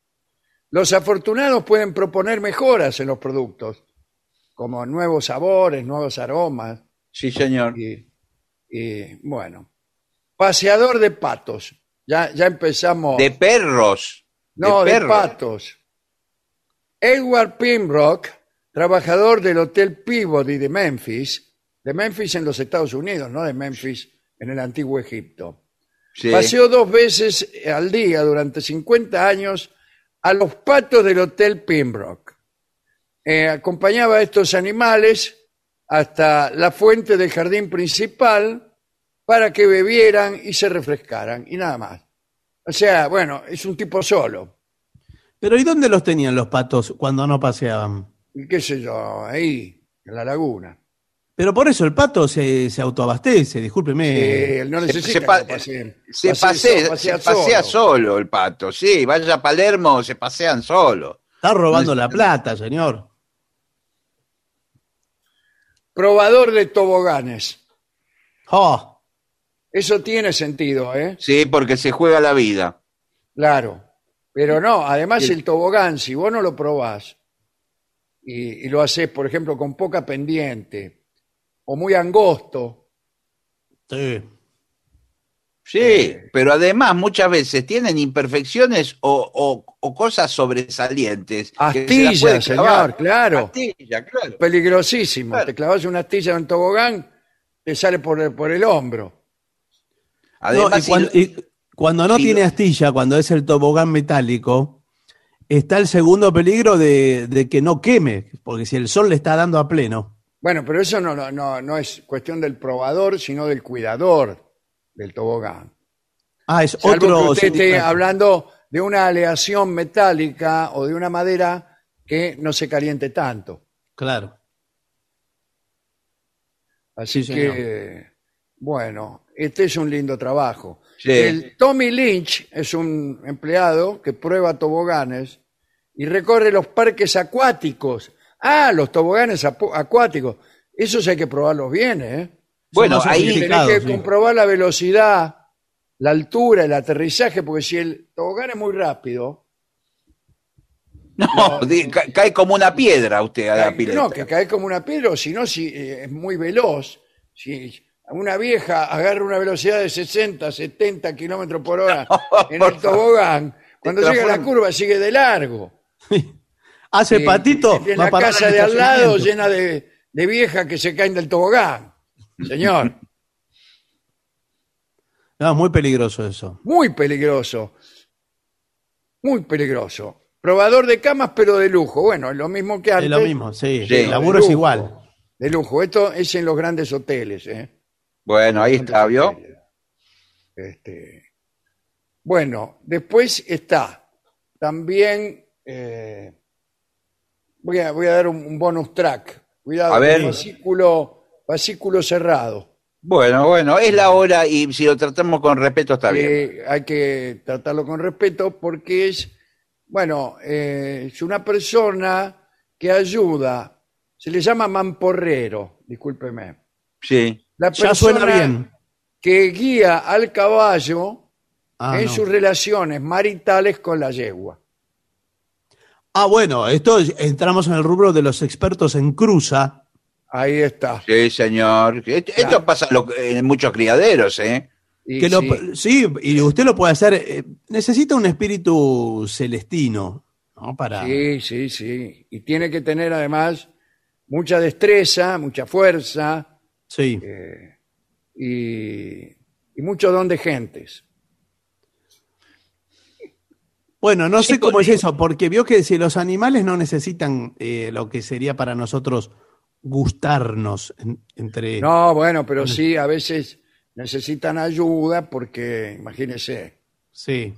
Los afortunados pueden proponer mejoras en los productos, como nuevos sabores, nuevos aromas. Sí, señor. Y, y bueno... Paseador de patos. Ya, ya empezamos. De perros. No, de, perros. de patos. Edward Pembroke, trabajador del Hotel Peabody de Memphis, de Memphis en los Estados Unidos, no de Memphis en el antiguo Egipto. Sí. Paseó dos veces al día durante cincuenta años a los patos del Hotel Pembroke. Eh, acompañaba a estos animales hasta la fuente del jardín principal, para que bebieran y se refrescaran, y nada más. O sea, bueno, es un tipo solo. Pero ¿y dónde los tenían los patos cuando no paseaban? Qué sé yo, ahí, en la laguna. Pero por eso el pato se, se autoabastece, discúlpeme. Sí, no necesita se, se pa- que paseen. Se, pasea, se, pasea, se solo. pasea solo el pato, sí, vaya a Palermo, se pasean solo. Está robando no, la plata, señor. Probador de toboganes. ¡Oh! Eso tiene sentido, ¿eh? Sí, porque se juega la vida. Claro. Pero no, además sí. El tobogán, si vos no lo probás y, y lo hacés, por ejemplo, con poca pendiente o muy angosto. Sí. Sí, eh, pero además muchas veces tienen imperfecciones o, o, o cosas sobresalientes. Astillas, señor, claro. Astilla, claro. Peligrosísimo. Claro. Te clavás una astilla en un tobogán, te sale por el, por el hombro. Además, no, y cuando, y cuando no tiene astilla, cuando es el tobogán metálico, está el segundo peligro de, de que no queme, porque si el sol le está dando a pleno. Bueno, pero eso no, no, no, no es cuestión del probador, sino del cuidador del tobogán. Ah, es Salvo otro... que usted esté hablando de una aleación metálica o de una madera que no se caliente tanto. Claro. Así sí, que, señor. Bueno... Este es un lindo trabajo. Sí. El Tommy Lynch es un empleado que prueba toboganes y recorre los parques acuáticos. Ah, los toboganes apu- acuáticos. Esos hay que probarlos bien, ¿eh? Bueno, ahí... Tenés que sí. comprobar la velocidad, la altura, el aterrizaje, porque si el tobogán es muy rápido... No, no ca- cae como una piedra usted a la cae, pileta. No, que cae como una piedra, o si no, si eh, es muy veloz, si... Una vieja agarra una velocidad de sesenta, setenta kilómetros por hora no, en por el tobogán. Cuando llega a la curva sigue de largo. Hace eh, patito. En la casa de al lado llena de, de viejas que se caen del tobogán. Señor. No, muy peligroso eso. Muy peligroso. Muy peligroso. Probador de camas, pero de lujo. Bueno, es lo mismo que antes. Es lo mismo, sí. sí el laburo es igual. De lujo. Esto es en los grandes hoteles, ¿eh? Bueno, ahí está, ¿vio? Este, bueno, después está también Eh, voy, a, voy a dar un, un bonus track. Cuidado, a ver. Fascículo, fascículo cerrado. Bueno, bueno, es la hora y si lo tratamos con respeto está eh, bien. Hay que tratarlo con respeto porque es, bueno, eh, es una persona que ayuda. Se le llama mamporrero, discúlpeme. Sí, la persona ya suena bien. Que guía al caballo ah, en no. sus relaciones maritales con la yegua. Ah, bueno, esto entramos en el rubro de los expertos en cruza. Ahí está. Sí, señor. Esto, claro. esto pasa lo, en muchos criaderos, ¿eh? Y que sí. Lo, sí, y usted lo puede hacer. Eh, necesita un espíritu celestino, ¿no? Para... Sí, sí, sí. Y tiene que tener, además, mucha destreza, mucha fuerza. Sí. Eh, y, y mucho don de gentes. Bueno, no sí, sé cómo es eso, porque vio que si los animales no necesitan eh, lo que sería para nosotros... gustarnos en, entre... No, bueno, pero sí, a veces necesitan ayuda porque, imagínese. Sí.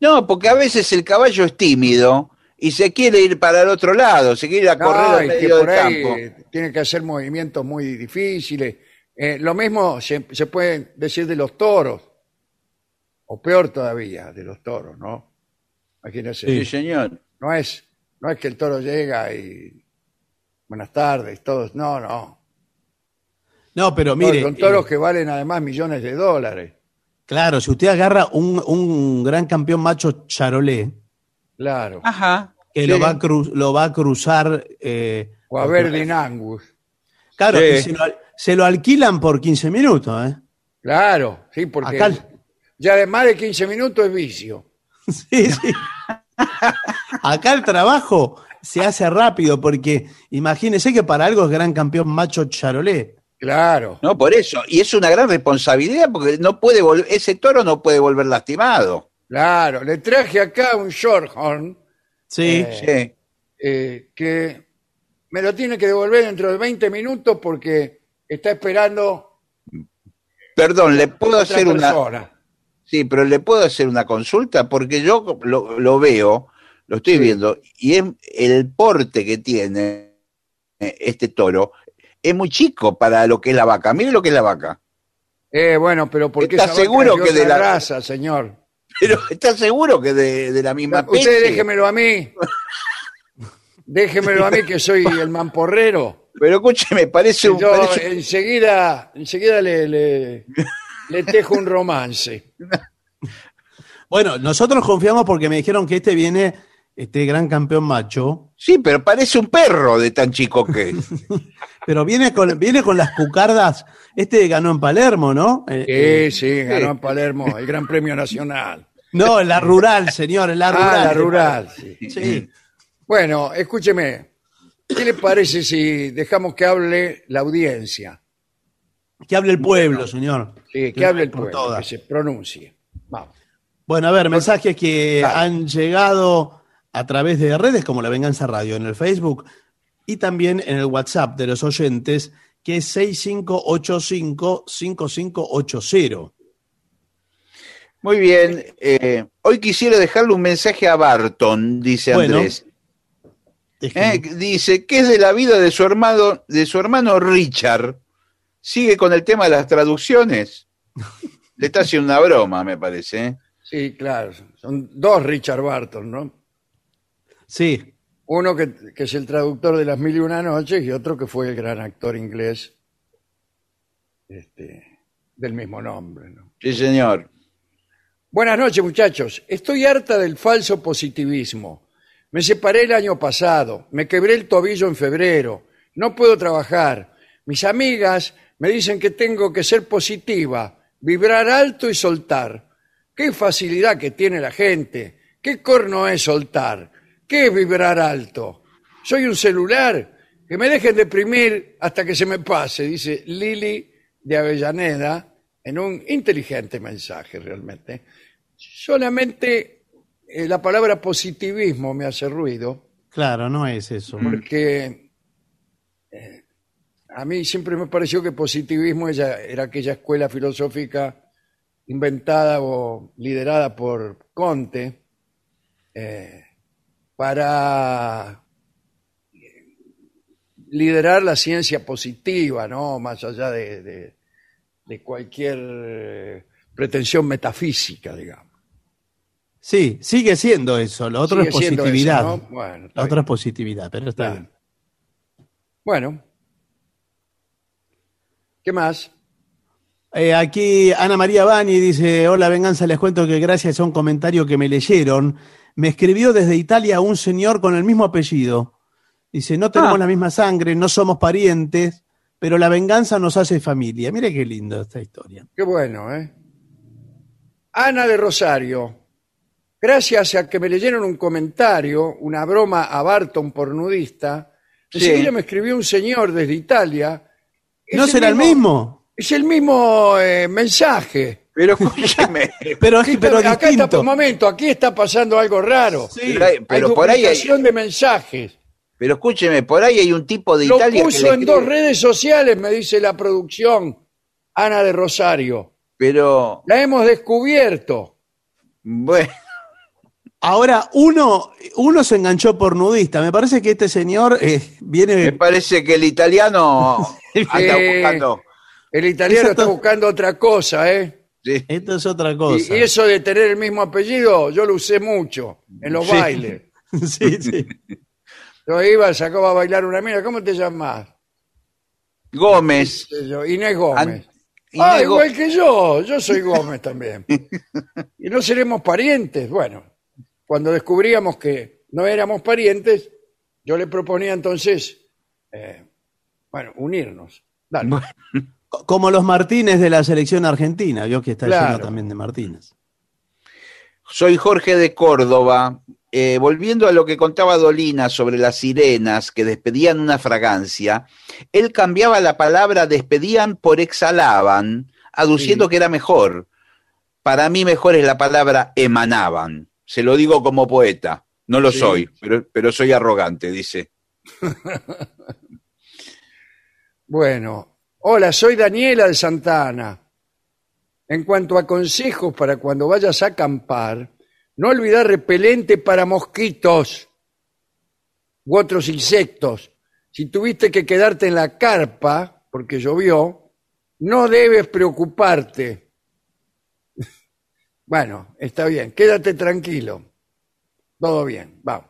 No, porque a veces el caballo es tímido y se quiere ir para el otro lado, se quiere ir a no, correr al medio del campo. Tiene que hacer movimientos muy difíciles. Eh, lo mismo se, se puede decir de los toros, o peor todavía, de los toros, ¿no? Imagínese. Sí, señor. No es, no es que el toro llega y... Buenas tardes, todos. No, no. No, pero mire... Son toros eh, que valen además millones de dólares. Claro, si usted agarra un, un gran campeón macho charolé... Claro. Ajá. Que sí. lo, va a cru, lo va a cruzar... Eh, o a Verdin Angus. Claro, sí. se, lo, se lo alquilan por quince minutos, ¿eh? Claro, sí, porque... Acá... Ya de más de quince minutos es vicio. Sí, sí. Acá el trabajo... Se hace rápido porque imagínese que para algo es gran campeón macho charolé. Claro. No, por eso. Y es una gran responsabilidad porque no puede vol- ese toro no puede volver lastimado. Claro. Le traje acá un Shorthorn. Sí. Eh, sí. Eh, que me lo tiene que devolver dentro de veinte minutos porque está esperando... Perdón, ¿le puedo hacer persona? una... Sí, pero ¿le puedo hacer una consulta? Porque yo lo, lo veo... Lo estoy sí. viendo, y es, el porte que tiene este toro es muy chico para lo que es la vaca. Mire lo que es la vaca. Eh, bueno, pero porque está seguro que de la raza, señor. Pero está seguro que de, de la misma especie. Usted déjemelo a mí. Déjemelo a mí que soy el mamporrero. Pero escúcheme, parece un... Yo parece... enseguida, enseguida le, le, le tejo un romance. Bueno, nosotros confiamos porque me dijeron que este viene... Este gran campeón macho. Sí, pero parece un perro de tan chico que es. Pero viene con, viene con las cucardas. Este ganó en Palermo, ¿no? Sí, eh, sí, ganó eh. en Palermo, el Gran Premio Nacional. No, en la rural, señor, en la ah, rural. Ah, la rural, sí. sí. Bueno, escúcheme, ¿qué le parece si dejamos que hable la audiencia? Que hable el pueblo, bueno, señor. Sí, que, que hable el pueblo, toda. Que se pronuncie. Vamos. Bueno, a ver, mensajes que claro. han llegado... a través de redes como La Venganza Radio en el Facebook y también en el WhatsApp de los oyentes, que es seis cinco ocho cinco cinco cinco ocho cero. Muy bien. Eh, hoy quisiera dejarle un mensaje a Barton, dice Andrés. Bueno, eh, dice, ¿qué es de la vida de su hermano, de su hermano Richard? ¿Sigue con el tema de las traducciones? Le está haciendo una broma, me parece. Sí, claro. Son dos Richard Barton, ¿no? Sí. Uno que, que es el traductor de Las Mil y Una Noches y otro que fue el gran actor inglés este, del mismo nombre, ¿no? Sí, señor. Buenas noches, muchachos. Estoy harta del falso positivismo. Me separé el año pasado, me quebré el tobillo en febrero, no puedo trabajar. Mis amigas me dicen que tengo que ser positiva, vibrar alto y soltar. Qué facilidad que tiene la gente. Qué corno es soltar. ¿Qué es vibrar alto? Soy un celular, que me dejen deprimir hasta que se me pase, dice Lili de Avellaneda, en un inteligente mensaje realmente. Solamente eh, la palabra positivismo me hace ruido. Claro, no es eso. Porque eh, a mí siempre me pareció que positivismo era aquella escuela filosófica inventada o liderada por Conte, eh, para liderar la ciencia positiva, ¿no? Más allá de, de, de cualquier pretensión metafísica, digamos. Sí, sigue siendo eso. Lo otro sigue es positividad. Eso, ¿no? Bueno, lo otro es positividad, pero está bien. bien. Bueno. ¿Qué más? Eh, aquí Ana María Bani dice, hola Venganza, les cuento que gracias a un comentario que me leyeron, me escribió desde Italia un señor con el mismo apellido. Dice, no tenemos ah. la misma sangre, no somos parientes, pero la venganza nos hace familia. Mire qué lindo esta historia. Qué bueno, ¿eh? Ana de Rosario, gracias a que me leyeron un comentario, una broma a Barton por nudista, sí. enseguida me escribió un señor desde Italia. ¿No será el mismo? ¿El mismo? Es el mismo eh, mensaje. Pero escúcheme. pero, aquí, pero acá distinto. Está, un momento, aquí está pasando algo raro. Sí, pero, hay, pero hay por ahí hay de mensajes. Pero escúcheme, por ahí hay un tipo de Lo Italia puso que le en escribe. Dos redes sociales, me dice la producción, Ana de Rosario. Pero la hemos descubierto. Bueno. Ahora, uno, uno se enganchó por nudista. Me parece que este señor eh, viene... Me parece que el italiano anda buscando... El italiano está buscando otra cosa, ¿eh? Sí. Esto es otra cosa. Y, y eso de tener el mismo apellido, yo lo usé mucho en los sí. bailes. Sí, sí. Yo iba, sacaba a bailar una mina. ¿Cómo te llamás? Gómez. Inés Gómez. An... Ah, Inés igual Gó... que yo. Yo soy Gómez también. Y no seremos parientes. Bueno, cuando descubríamos que no éramos parientes, yo le proponía entonces, eh, bueno, unirnos. Dale. Bueno. Como los Martínez de la selección argentina, vio que está claro. lleno también de Martínez. Soy Jorge de Córdoba. Eh, volviendo a lo que contaba Dolina sobre las sirenas que despedían una fragancia, él cambiaba la palabra despedían por exhalaban, aduciendo sí. que era mejor. Para mí mejor es la palabra emanaban. Se lo digo como poeta. No lo sí. soy, pero, pero soy arrogante, dice. Bueno. Hola, soy Daniela de Santa Ana. En cuanto a consejos para cuando vayas a acampar, no olvidar repelente para mosquitos u otros insectos. Si tuviste que quedarte en la carpa, porque llovió, no debes preocuparte. Bueno, está bien, quédate tranquilo. Todo bien, vamos.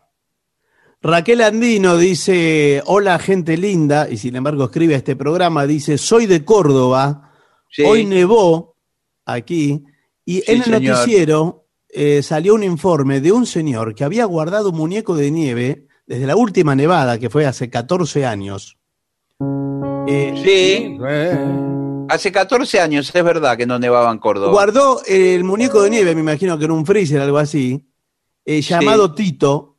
Raquel Andino dice, hola gente linda, y sin embargo escribe a este programa, dice, soy de Córdoba, sí. hoy nevó aquí, y sí, en el señor. noticiero eh, salió un informe de un señor que había guardado un muñeco de nieve desde la última nevada, que fue hace catorce años. Eh, sí, eh. hace catorce años, es verdad que no nevaba en Córdoba. Guardó el muñeco de nieve, me imagino que en un freezer, algo así, eh, llamado sí. Tito.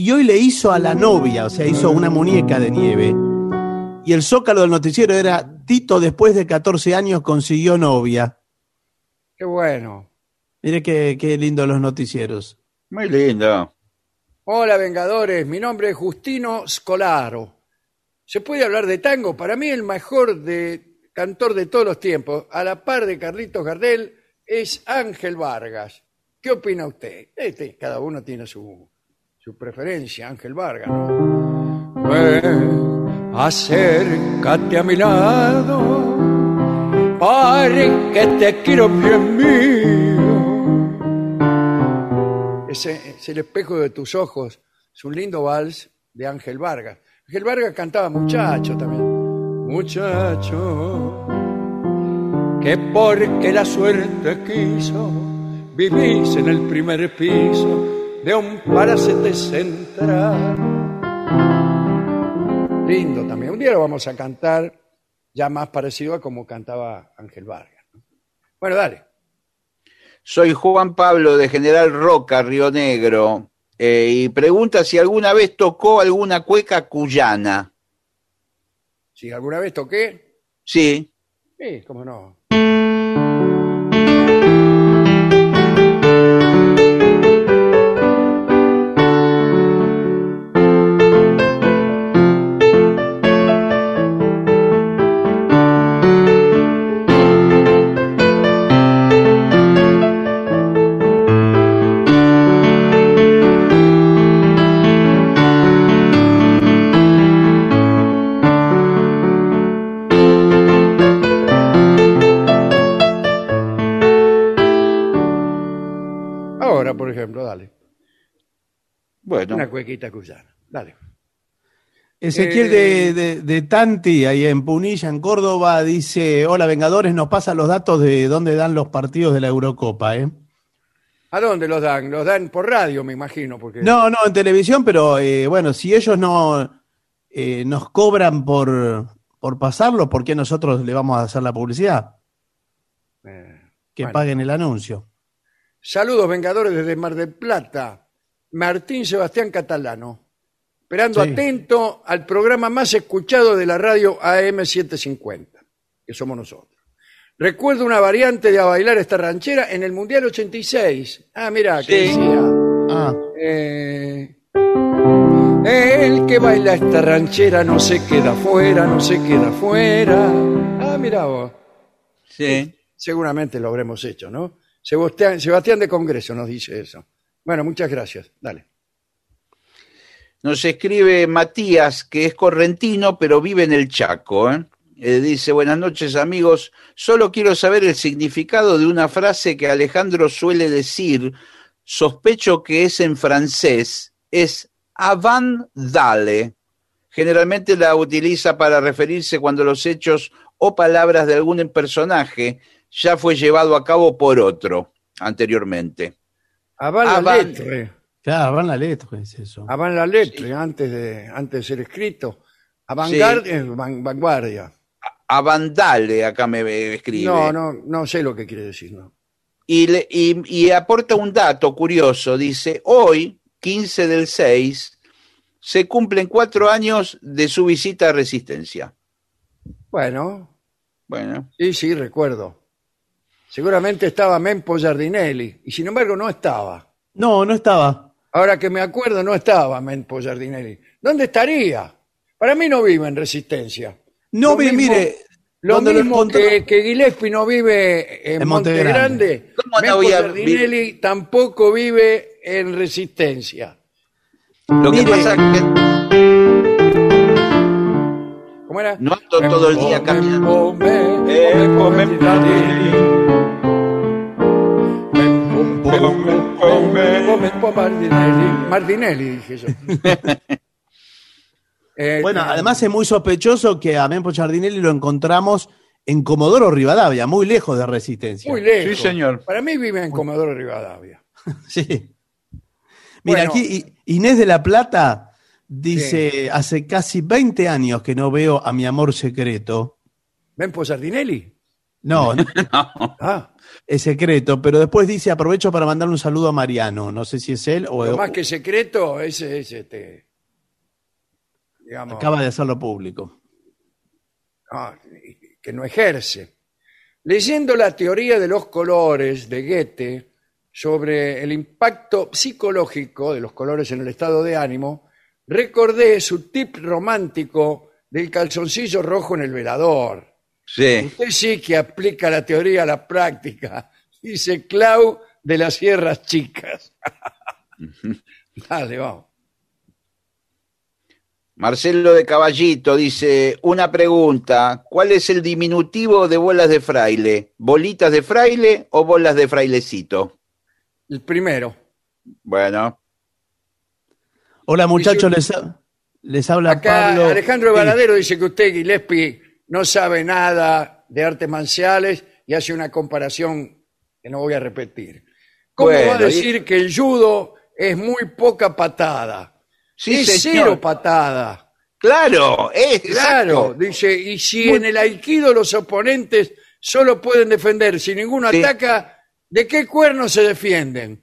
Y hoy le hizo a la novia, o sea, hizo una muñeca de nieve. Y el zócalo del noticiero era, Tito después de catorce años consiguió novia. Qué bueno. Mire qué, qué lindo los noticieros. Muy lindo. Hola, Vengadores, mi nombre es Justino Scolaro. ¿Se puede hablar de tango? Para mí el mejor de, cantor de todos los tiempos, a la par de Carlitos Gardel, es Ángel Vargas. ¿Qué opina usted? Este, cada uno tiene su... Su preferencia, Ángel Vargas. Ven, acércate a mi lado, para que te quiero bien mío. Ese es el espejo de tus ojos, es un lindo vals de Ángel Vargas. Ángel Vargas cantaba muchacho también. Muchacho, que porque la suerte quiso, vivís en el primer piso de un parásito central. Lindo también. Un día lo vamos a cantar ya más parecido a como cantaba Ángel Vargas. Bueno, dale. Soy Juan Pablo de General Roca, Río Negro, eh, y pregunta si alguna vez tocó alguna cueca cuyana. ¿Si alguna vez toqué? Sí. Sí, cómo no. Ahora, por ejemplo, dale. Bueno. Una cuequita cuyana. Dale. Ezequiel eh, de, de, de Tanti, ahí en Punilla, en Córdoba, dice: hola, Vengadores, nos pasan los datos de dónde dan los partidos de la Eurocopa, ¿eh? ¿A dónde los dan? Los dan por radio, me imagino. Porque... No, no, en televisión, pero eh, bueno, si ellos no eh, nos cobran por, por pasarlo, ¿por qué nosotros le vamos a hacer la publicidad? Eh, que bueno. Paguen el anuncio. Saludos, Vengadores, desde Mar del Plata. Martín Sebastián Catalano. Esperando sí. atento al programa más escuchado de la radio A M setecientos cincuenta, que somos nosotros. Recuerdo una variante de A Bailar Esta Ranchera en el Mundial ochenta y seis. Ah, mirá, sí. ¿Qué decía? Ah. Eh, el que baila esta ranchera no se queda fuera, no se queda fuera. Ah, mirá vos. Sí. Seguramente lo habremos hecho, ¿no? Sebastián, Sebastián de Congreso nos dice eso. Bueno, muchas gracias. Dale. Nos escribe Matías, que es correntino, pero vive en el Chaco, ¿eh? Eh, dice, buenas noches, amigos. Solo quiero saber el significado de una frase que Alejandro suele decir, sospecho que es en francés, es avant d'aller. Generalmente la utiliza para referirse cuando los hechos o palabras de algún personaje ya fue llevado a cabo por otro anteriormente. Avant d'aller. Claro, avant la letra es eso. Avant la letra, sí. antes, de, antes de ser escrito. Avantgarde sí. es van, vanguardia. Avantgarde, acá me escribe. No, no, no sé lo que quiere decir. No. Y, le, y, y aporta un dato curioso, dice, hoy, quince del seis, se cumplen cuatro años de su visita a Resistencia. Bueno. Bueno. Sí, sí, recuerdo. Seguramente estaba Mempo Giardinelli, y sin embargo no estaba. No, no estaba. Ahora que me acuerdo, no estaba Mempo Giardinelli. ¿Dónde estaría? Para mí no vive en Resistencia. No vive, mire. Lo mismo lo que, que Gillespi no vive en, en Monte, Monte Grande. Grande. ¿Cómo Mempo no Giardinelli vi... tampoco vive en Resistencia? Lo que mire, pasa es que... ¿Cómo era? No ando Mempo, todo el día cambiando. Mempo, Mempo, Mempo, Mempo, Mempo, Mempo, Mempo. Martinelli, Martinelli, dije yo. eh, bueno, además es muy sospechoso que a Mempo Giardinelli lo encontramos en Comodoro Rivadavia, muy lejos de Resistencia. Muy lejos. Sí, señor. Para mí vive en Comodoro Rivadavia. Sí. Mira, bueno, aquí Inés de la Plata dice, sí. hace casi veinte años que no veo a mi amor secreto. ¿Mempo Giardinelli? No, no. Ah. Es secreto, pero después dice, aprovecho para mandarle un saludo a Mariano, no sé si es él o... Lo más que secreto es, es este... Digamos, acaba de hacerlo público. No, que no ejerce. Leyendo la teoría de los colores de Goethe sobre el impacto psicológico de los colores en el estado de ánimo, recordé su tip romántico del calzoncillo rojo en el velador. Sí. Usted sí que aplica la teoría a la práctica, dice Clau de las Sierras Chicas. Dale, vamos. Marcelo de Caballito dice, una pregunta, ¿cuál es el diminutivo de bolas de fraile? ¿Bolitas de fraile o bolas de frailecito? El primero. Bueno. Hola muchachos, dice, les, les habla acá Pablo. Alejandro Varadero sí. dice que usted, Gillespi, no sabe nada de artes marciales y hace una comparación que no voy a repetir. ¿Cómo bueno, va a decir y... que el judo es muy poca patada? Sí, es señor. Cero patada. Claro, es claro. Exacto. Dice, y si en el aikido los oponentes solo pueden defender, si ninguno sí. ataca, ¿de qué cuernos se defienden?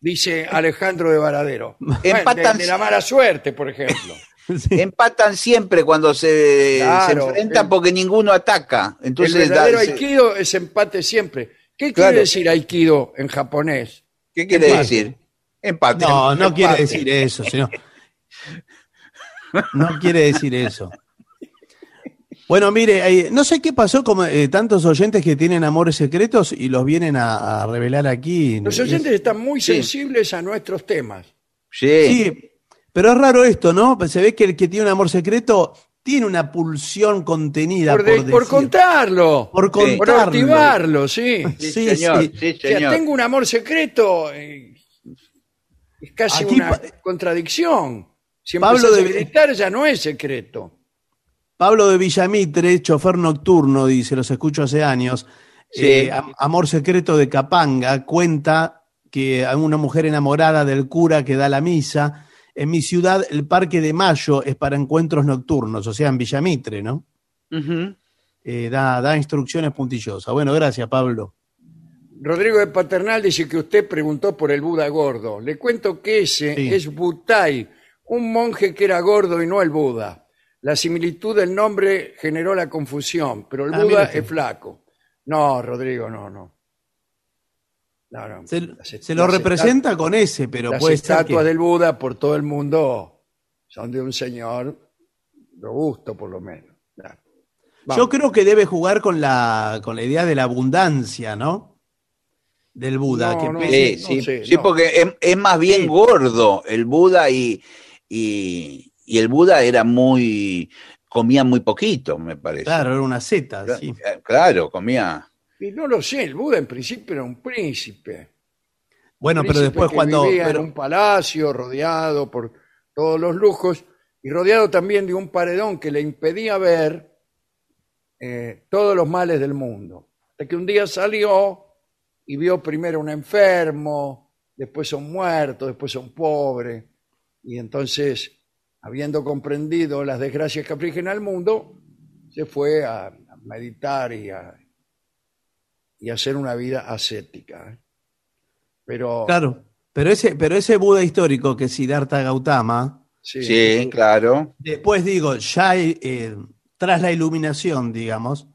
Dice Alejandro de Varadero. Bueno, de, de la mala suerte, por ejemplo. Sí. Empatan siempre cuando se, claro, se enfrentan el, porque ninguno ataca. Entonces, el verdadero da, aikido se... es empate siempre. ¿Qué claro. quiere decir aikido en japonés? ¿Qué quiere empate. decir? Empate. No, no empate. quiere decir eso, señor. No quiere decir eso. Bueno, mire, eh, no sé qué pasó con eh, tantos oyentes que tienen amores secretos y los vienen a, a revelar aquí. Los oyentes es... están muy sí. sensibles a nuestros temas. Sí. Sí. Pero es raro esto, ¿no? Se ve que el que tiene un amor secreto tiene una pulsión contenida por, de, por, decir, por contarlo, por contarlo, por activarlo, sí. Sí, sí, señor, sí. sí señor. O sea, tengo un amor secreto, eh, es casi Aquí, una contradicción. Si Pablo de Villamar ya no es secreto. Pablo de Villamitre, chofer nocturno, dice, los escucho hace años. Sí. Eh, amor secreto de Capanga, cuenta que hay una mujer enamorada del cura que da la misa. En mi ciudad, el Parque de Mayo es para encuentros nocturnos, o sea, en Villamitre, ¿no? Uh-huh. Eh, da, da instrucciones puntillosas. Bueno, gracias, Pablo. Rodrigo de Paternal dice que usted preguntó por el Buda gordo. Le cuento que ese sí. es Butai, un monje que era gordo y no el Buda. La similitud del nombre generó la confusión, pero el ah, Buda es flaco. No, Rodrigo, no, no. No, no, se, est- se lo representa estatuas, con ese, pero las puede estatuas que... del Buda por todo el mundo son de un señor robusto, por lo menos. Nah. Yo creo que debe jugar con la con la idea de la abundancia, ¿no? Del Buda. No, que no, pese, sí, no, sí, sí, no. sí, porque es, es más bien sí. gordo el Buda y, y, y el Buda era muy comía muy poquito, me parece. Claro, era una seta. Claro, sí. claro comía... Y no lo sé, el Buda en principio era un príncipe. Bueno, un príncipe pero después que cuando... vivía pero... en un palacio rodeado por todos los lujos y rodeado también de un paredón que le impedía ver eh, todos los males del mundo. Hasta que un día salió y vio primero un enfermo, después un muerto, después un pobre. Y entonces, habiendo comprendido las desgracias que afligen al mundo, se fue a, a meditar y a... y hacer una vida ascética. Pero claro, pero ese pero ese Buda histórico que es Siddhartha Gautama, sí, sí claro. Después digo, ya eh, tras la iluminación, digamos,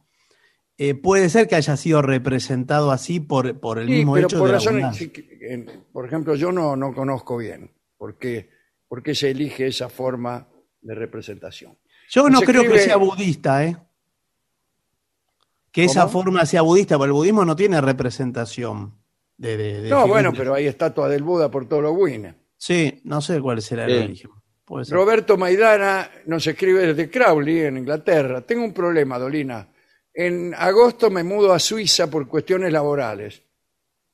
eh, puede ser que haya sido representado así por por el sí, mismo pero hecho por de razones, sí, en, por ejemplo, yo no no conozco bien por qué por qué se elige esa forma de representación. Yo no, no creo escribe... que sea budista, ¿eh? Que ¿Cómo? Esa forma sea budista, porque el budismo no tiene representación. De, de, de no, figuras. Bueno, pero hay estatuas del Buda por todos los buines. Sí, no sé cuál será sí. el origen. Roberto Maidana nos escribe desde Crowley, en Inglaterra. Tengo un problema, Dolina. En agosto me mudo a Suiza por cuestiones laborales.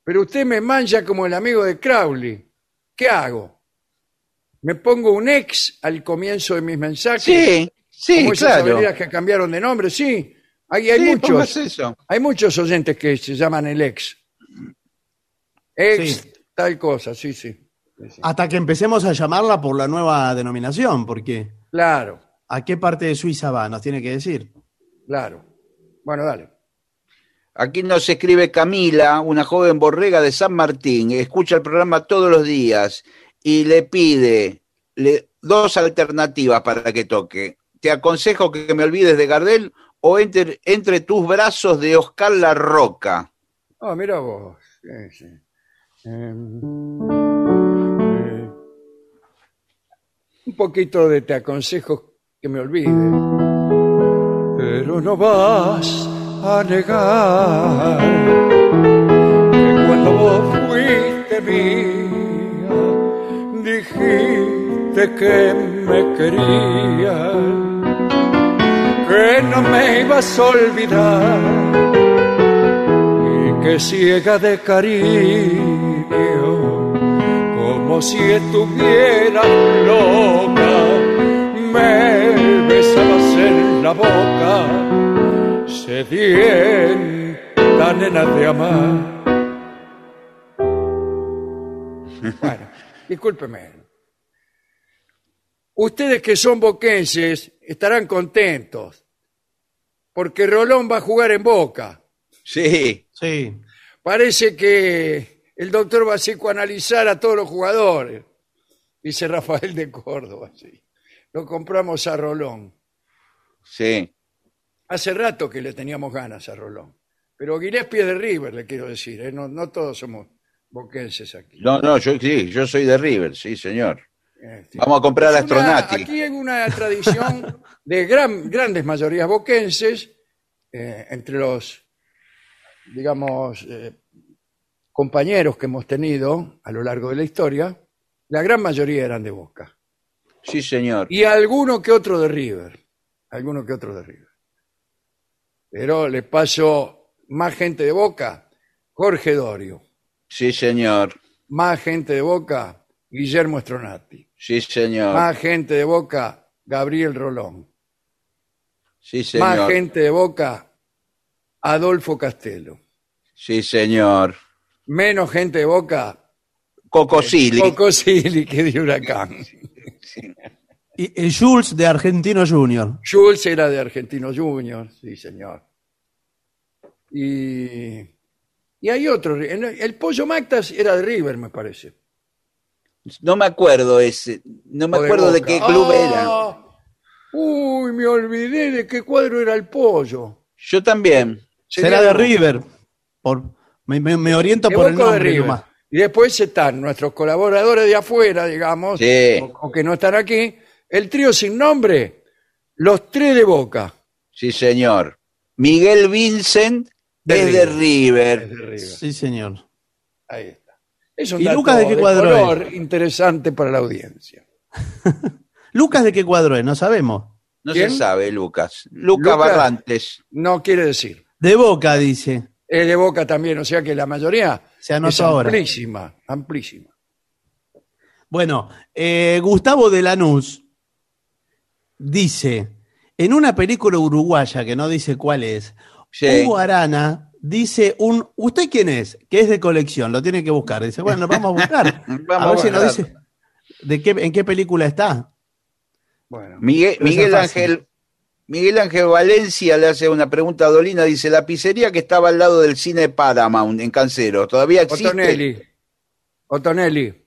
Pero usted me mancha como el amigo de Crowley. ¿Qué hago? ¿Me pongo un ex al comienzo de mis mensajes? Sí, sí, como esas claro. avenidas que cambiaron de nombre, sí. Hay, hay, sí, muchos, eso. hay muchos oyentes que se llaman el ex. Ex, sí. tal cosa, sí, sí, sí. Hasta que empecemos a llamarla por la nueva denominación, porque... Claro. ¿A qué parte de Suiza va? Nos tiene que decir. Claro. Bueno, dale. Aquí nos escribe Camila, una joven borrega de San Martín, escucha el programa todos los días y le pide le, dos alternativas para que toque. Te aconsejo que me olvides de Gardel... o entre, entre tus brazos de Oscar La Roca. Ah, oh, mira vos. Eh, sí. eh, eh. Un poquito de te aconsejo que me olvide. Pero no vas a negar que cuando vos fuiste mía, dijiste que me querías. Que no me ibas a olvidar y que ciega de cariño, como si estuvieras loca, me besabas en la boca, sedienta nena de amar. Bueno, discúlpeme. Ustedes que son boquenses estarán contentos. Porque Rolón va a jugar en Boca. Sí, sí. Parece que el doctor va a psicoanalizar a todos los jugadores. Dice Rafael de Córdoba. Sí. Lo compramos a Rolón. Sí. Hace rato que le teníamos ganas a Rolón. Pero Gillespi es de River, le quiero decir. ¿eh? No, no todos somos boquenses aquí. No, no, yo sí, yo soy de River, sí, señor. Este, Vamos a comprar a Astronauti. Aquí hay una tradición de gran, grandes mayorías boquenses, eh, entre los, digamos, eh, compañeros que hemos tenido a lo largo de la historia, la gran mayoría eran de Boca. Sí, señor. Y alguno que otro de River. alguno que otro de arriba. Pero le paso más gente de Boca, Jorge Dorio. Sí, señor. Más gente de Boca, Guillermo Stronati. Sí, señor. Más gente de Boca, Gabriel Rolón. Sí, señor. Más gente de Boca, Adolfo Castelo. Sí, señor. Menos gente de Boca, Cocosili. Cocosili, que de Huracán. Sí. Y, y Jules de Argentino Junior. Jules era de Argentino Junior, sí, señor. Y, y hay otro. El Pollo Mactas era de River, me parece. No me acuerdo ese. No me o acuerdo de, de qué club ah, era. Uy, me olvidé de qué cuadro era el Pollo. Yo también. Será de River. Por, me, me, me oriento por el nombre de nomás. Y después están nuestros colaboradores de afuera, digamos, sí. o, o que no están aquí. El trío Sin Nombre, los tres de Boca. Sí, señor. Miguel Vincent de desde River. River. Desde River. Sí, señor. Ahí está. Es un ¿Y dato Lucas de qué de cuadro color es? Interesante para la audiencia. ¿Lucas de qué cuadro es? No sabemos. No ¿Quién? se sabe, Lucas. Lucas, Lucas Barrantes. No quiere decir. De Boca, dice. Es de Boca también, o sea que la mayoría se anota es amplísima, ahora. amplísima. Bueno, eh, Gustavo de Lanús dice, en una película uruguaya, que no dice cuál es, sí. Hugo Arana dice un... ¿Usted quién es? Que es de colección, lo tiene que buscar. Dice, bueno, vamos a buscar. vamos a ver a si nos dice de qué, en qué película está. Bueno, Miguel, Miguel Ángel... Miguel Ángel Valencia le hace una pregunta a Dolina, dice, la pizzería que estaba al lado del cine Paramount en Cancero, ¿todavía existe? Otonelli, Otonelli,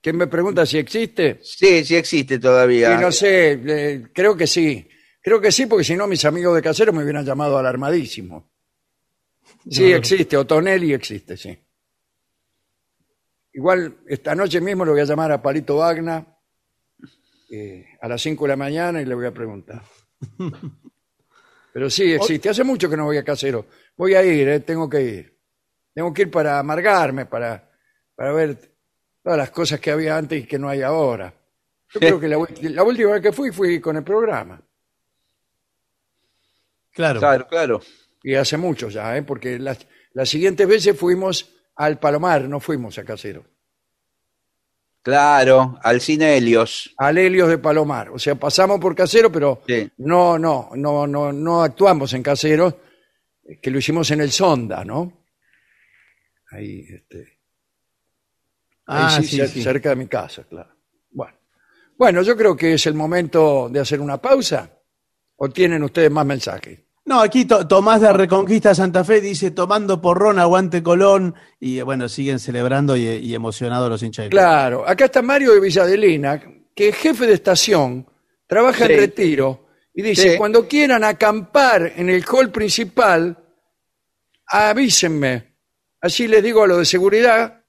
¿quién me pregunta si existe? Sí, sí existe todavía. Sí, no sé, eh, creo que sí, creo que sí, porque si no mis amigos de Cancero me hubieran llamado alarmadísimo. Sí, no. Existe, Otonelli existe, sí. Igual, esta noche mismo lo voy a llamar a Palito Bagna eh, a las cinco de la mañana y le voy a preguntar. Pero sí existe, hace mucho que no voy a Casero. Voy a ir, eh, tengo que ir. Tengo que ir para amargarme, para, para ver todas las cosas que había antes y que no hay ahora. Yo creo que la, la última vez que fui, fui con el programa. Claro, claro, claro. Y hace mucho ya, eh, porque las, las siguientes veces fuimos al Palomar, no fuimos a Casero. Claro, al cine Helios. Al Helios de Palomar. O sea, pasamos por Casero, pero sí. no, no, no, no, no actuamos en Casero, que lo hicimos en el Sonda, ¿no? Ahí, este. Ah, ahí sí, sí, sí. Cerca de mi casa, claro. Bueno. Bueno, yo creo que es el momento de hacer una pausa. ¿O tienen ustedes más mensajes? No, aquí to- Tomás de Reconquista Santa Fe dice, tomando porrón, aguante Colón, y bueno, siguen celebrando y, y emocionados los hinchas. Claro, acá está Mario de Villadelina, que es jefe de estación, trabaja sí. en Retiro, y dice, sí. cuando quieran acampar en el hall principal, avísenme, así les digo a los de seguridad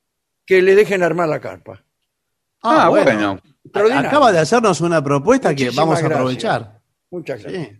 que le dejen armar la carpa. Ah, ah bueno, bueno. Acaba de hacernos una propuesta. Muchísimas que vamos a aprovechar. Gracias. Muchas gracias. Sí.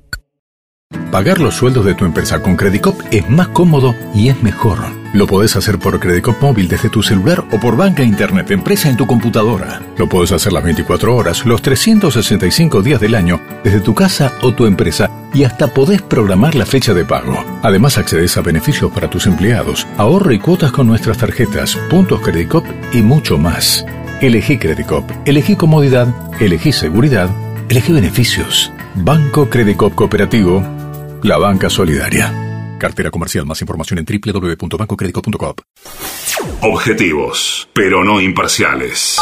Pagar los sueldos de tu empresa con Credicoop es más cómodo y es mejor. Lo podés hacer por Credicoop móvil desde tu celular o por banca internet empresa en tu computadora. Lo podés hacer las veinticuatro horas, los trescientos sesenta y cinco días del año, desde tu casa o tu empresa y hasta podés programar la fecha de pago. Además accedes a beneficios para tus empleados, ahorro y cuotas con nuestras tarjetas, puntos Credicoop y mucho más. Elegí Credicoop, elegí comodidad, elegí seguridad, elegí beneficios. Banco Credicoop Cooperativo, la banca solidaria. Cartera comercial. Más información en doble u doble u doble u punto banco credicoop punto com. Objetivos, pero no imparciales.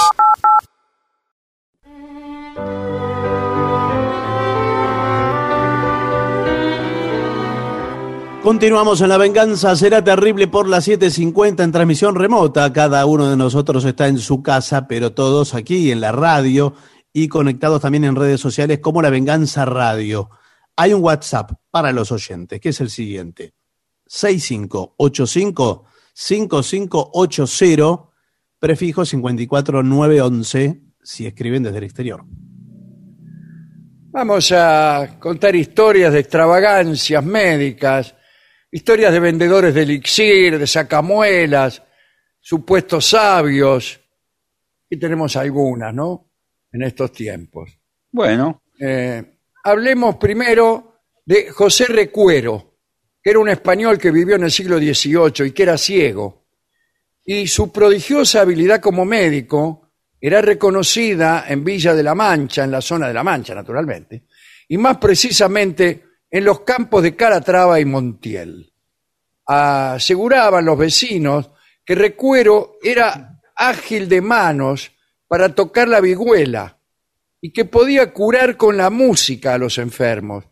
Continuamos en La Venganza Será Terrible por las siete cincuenta en transmisión remota. Cada uno de nosotros está en su casa, pero todos aquí en la radio y conectados también en redes sociales como La Venganza Radio. Hay un WhatsApp para los oyentes, que es el siguiente, seis cinco ocho cinco cinco cinco ocho cero, prefijo cincuenta y cuatro mil novecientos once, si escriben desde el exterior. Vamos a contar historias de extravagancias médicas, historias de vendedores de elixir, de sacamuelas, supuestos sabios. Y tenemos algunas, ¿no? En estos tiempos. Bueno. Eh, hablemos primero de José Recuero, que era un español que vivió en el siglo dieciocho y que era ciego. Y su prodigiosa habilidad como médico era reconocida en Villa de la Mancha, en la zona de la Mancha, naturalmente, y más precisamente en los campos de Calatrava y Montiel. Aseguraban los vecinos que Recuero era ágil de manos para tocar la vihuela y que podía curar con la música a los enfermos,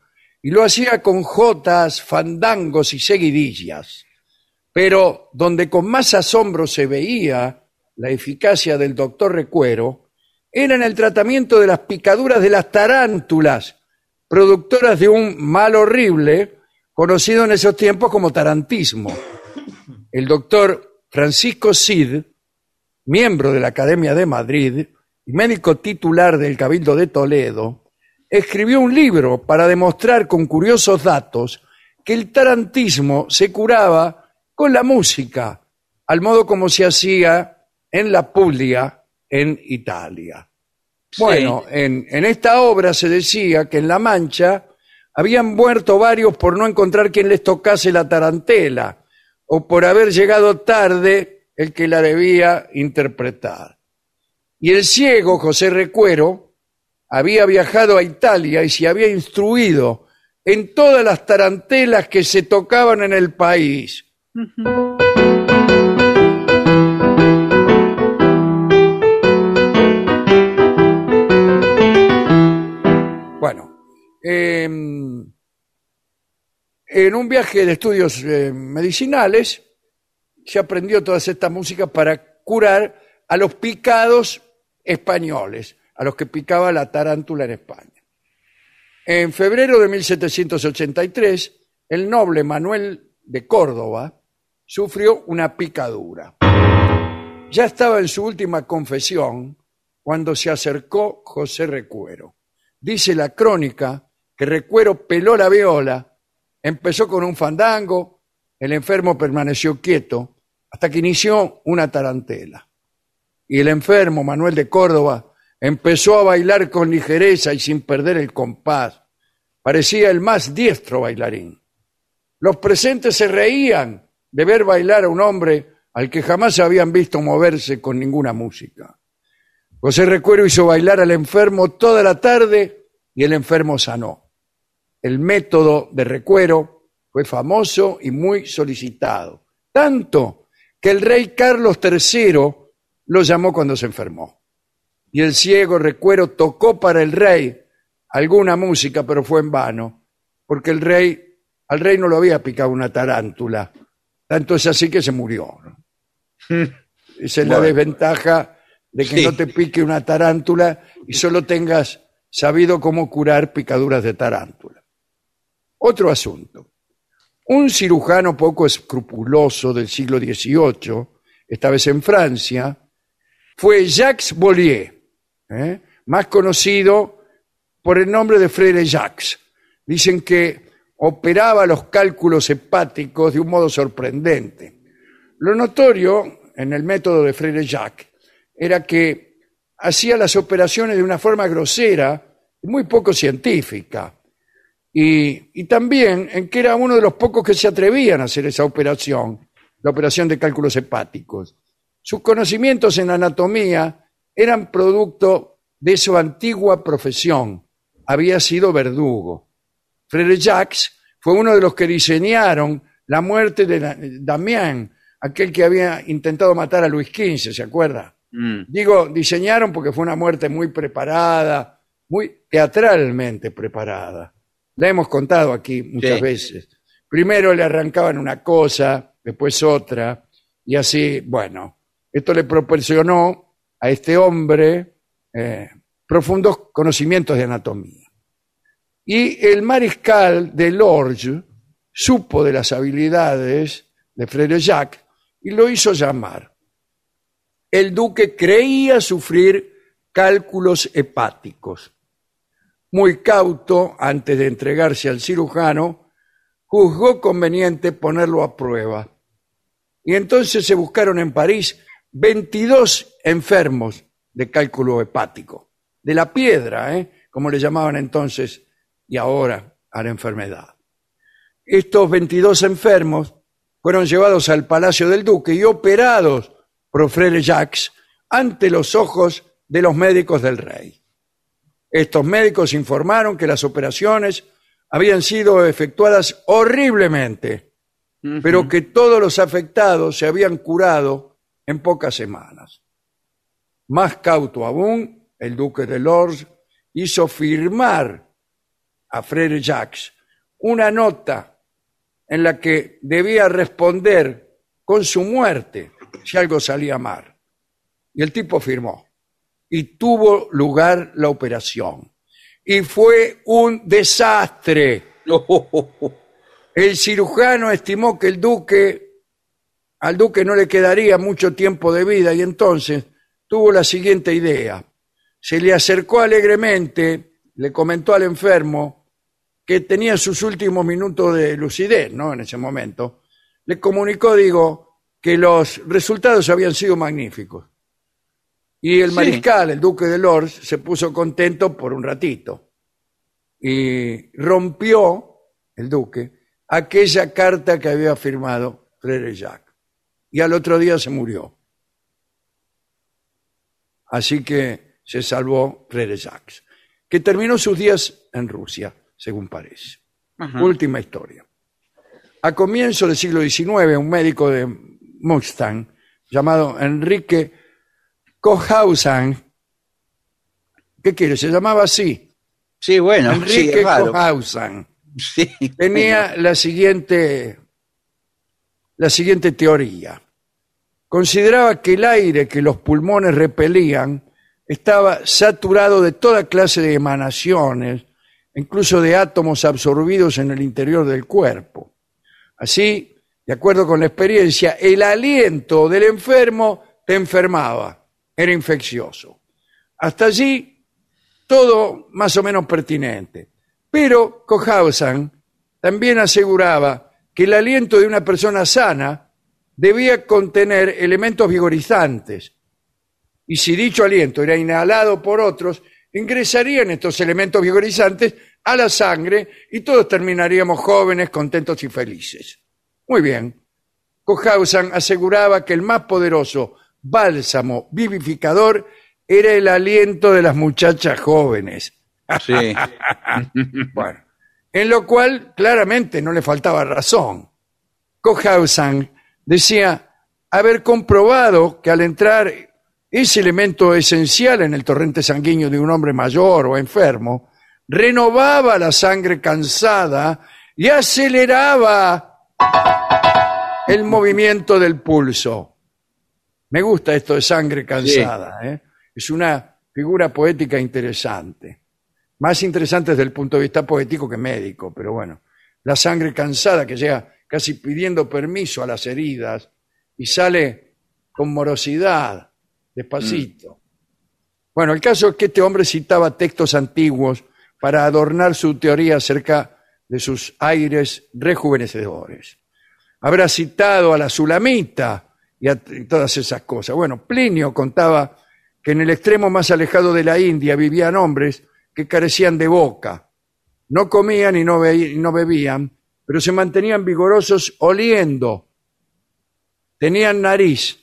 y lo hacía con jotas, fandangos y seguidillas. Pero donde con más asombro se veía la eficacia del doctor Recuero era en el tratamiento de las picaduras de las tarántulas, productoras de un mal horrible conocido en esos tiempos como tarantismo. El doctor Francisco Cid, miembro de la Academia de Madrid y médico titular del Cabildo de Toledo, escribió un libro para demostrar con curiosos datos que el tarantismo se curaba con la música, al modo como se hacía en la Puglia, en Italia. Sí. Bueno, en, en esta obra se decía que en La Mancha habían muerto varios por no encontrar quien les tocase la tarantela o por haber llegado tarde el que la debía interpretar. Y el ciego José Recuero había viajado a Italia y se había instruido en todas las tarantelas que se tocaban en el país. Uh-huh. Eh, en un viaje de estudios eh, medicinales se aprendió todas estas músicas para curar a los picados españoles, a los que picaba la tarántula en España. En febrero de mil setecientos ochenta y tres, el noble Manuel de Córdoba sufrió una picadura. Ya estaba en su última confesión cuando se acercó José Recuero. Dice la crónica que Recuero peló la viola, empezó con un fandango, el enfermo permaneció quieto hasta que inició una tarantela. Y el enfermo, Manuel de Córdoba, empezó a bailar con ligereza y sin perder el compás. Parecía el más diestro bailarín. Los presentes se reían de ver bailar a un hombre al que jamás habían visto moverse con ninguna música. José Recuero hizo bailar al enfermo toda la tarde y el enfermo sanó. El método de Recuero fue famoso y muy solicitado, tanto que el rey Carlos tercero lo llamó cuando se enfermó. Y el ciego Recuero tocó para el rey alguna música, pero fue en vano, porque el rey, al rey no lo había picado una tarántula. Tanto es así que se murió, ¿no? Esa es la desventaja de que sí. No te pique una tarántula y solo tengas sabido cómo curar picaduras de tarántula. Otro asunto. Un cirujano poco escrupuloso del siglo dieciocho, esta vez en Francia, fue Jacques Bollier, ¿eh? más conocido por el nombre de Frère Jacques. Dicen que operaba los cálculos hepáticos de un modo sorprendente. Lo notorio en el método de Frère Jacques era que hacía las operaciones de una forma grosera, muy poco científica, y, y también en que era uno de los pocos que se atrevían a hacer esa operación, la operación de cálculos hepáticos. Sus conocimientos en anatomía eran producto de su antigua profesión, había sido verdugo. Frère Jacques fue uno de los que diseñaron la muerte de Damián, aquel que había intentado matar a Luis quince, ¿se acuerda? Digo, diseñaron porque fue una muerte muy preparada, muy teatralmente preparada. La hemos contado aquí muchas sí. veces. Primero le arrancaban una cosa, después otra, y así, bueno, esto le proporcionó a este hombre eh, profundos conocimientos de anatomía. Y el mariscal de Lorge supo de las habilidades de Frère Jacques y lo hizo llamar. El duque creía sufrir cálculos hepáticos. Muy cauto, antes de entregarse al cirujano, juzgó conveniente ponerlo a prueba. Y entonces se buscaron en París veintidós enfermos de cálculo hepático, de la piedra, ¿eh? Como le llamaban entonces y ahora a la enfermedad. Estos veintidós enfermos fueron llevados al palacio del duque y operados por Frère Jacques ante los ojos de los médicos del rey. Estos médicos informaron que las operaciones habían sido efectuadas horriblemente, uh-huh. pero que todos los afectados se habían curado en pocas semanas. Más cauto aún, el duque de Lorge hizo firmar a Frère Jacques una nota en la que debía responder con su muerte si algo salía mal. Y el tipo firmó. Y tuvo lugar la operación. Y fue un desastre. El cirujano estimó que el duque, al duque no le quedaría mucho tiempo de vida y entonces tuvo la siguiente idea. Se le acercó alegremente, le comentó al enfermo que tenía sus últimos minutos de lucidez, ¿no? En ese momento. Le comunicó, digo, que los resultados habían sido magníficos. Y el mariscal, sí. el duque de Lorge, se puso contento por un ratito. Y rompió, el duque, aquella carta que había firmado Frère Jacques. Y al otro día se murió. Así que se salvó Frère Jacques, que terminó sus días en Rusia, según parece. Ajá. Última historia. A comienzos del siglo diecinueve, un médico de Mustang, llamado Enrique Cohausen, ¿qué quiere? Se llamaba así. Sí, bueno. Enrique sí, Cohausen. Sí, tenía bueno. la siguiente, la siguiente teoría. Consideraba que el aire que los pulmones repelían estaba saturado de toda clase de emanaciones, incluso de átomos absorbidos en el interior del cuerpo. Así, de acuerdo con la experiencia, el aliento del enfermo te enfermaba. Era infeccioso. Hasta allí, todo más o menos pertinente. Pero Cohausen también aseguraba que el aliento de una persona sana debía contener elementos vigorizantes. Y si dicho aliento era inhalado por otros, ingresarían estos elementos vigorizantes a la sangre y todos terminaríamos jóvenes, contentos y felices. Muy bien. Cohausen aseguraba que el más poderoso bálsamo vivificador era el aliento de las muchachas jóvenes. Sí. Bueno, en lo cual claramente no le faltaba razón. Cohausen decía haber comprobado que al entrar ese elemento esencial en el torrente sanguíneo de un hombre mayor o enfermo, renovaba la sangre cansada y aceleraba el movimiento del pulso. Me gusta esto de sangre cansada. Sí. ¿eh? Es una figura poética interesante. Más interesante desde el punto de vista poético que médico, pero bueno. La sangre cansada que llega casi pidiendo permiso a las heridas y sale con morosidad, despacito. Mm. Bueno, el caso es que este hombre citaba textos antiguos para adornar su teoría acerca de sus aires rejuvenecedores. Habrá citado a la Sulamita y a todas esas cosas. Bueno, Plinio contaba que en el extremo más alejado de la India vivían hombres que carecían de boca. No comían y no, be- y no bebían, pero se mantenían vigorosos oliendo. Tenían nariz,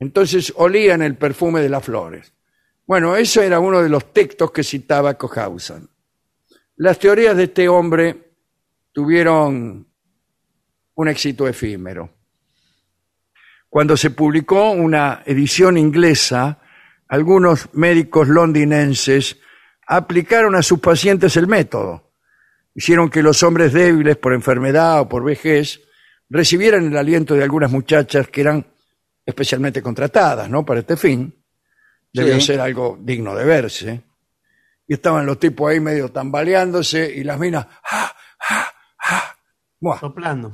entonces olían el perfume de las flores. Bueno, eso era uno de los textos que citaba Cohausen. Las teorías de este hombre tuvieron un éxito efímero. Cuando se publicó una edición inglesa, algunos médicos londinenses aplicaron a sus pacientes el método. Hicieron que los hombres débiles por enfermedad o por vejez recibieran el aliento de algunas muchachas que eran especialmente contratadas, ¿no? Para este fin. Debió sí. ser algo digno de verse. Y estaban los tipos ahí medio tambaleándose y las minas... ¡Ah, ah, ah! Soplando.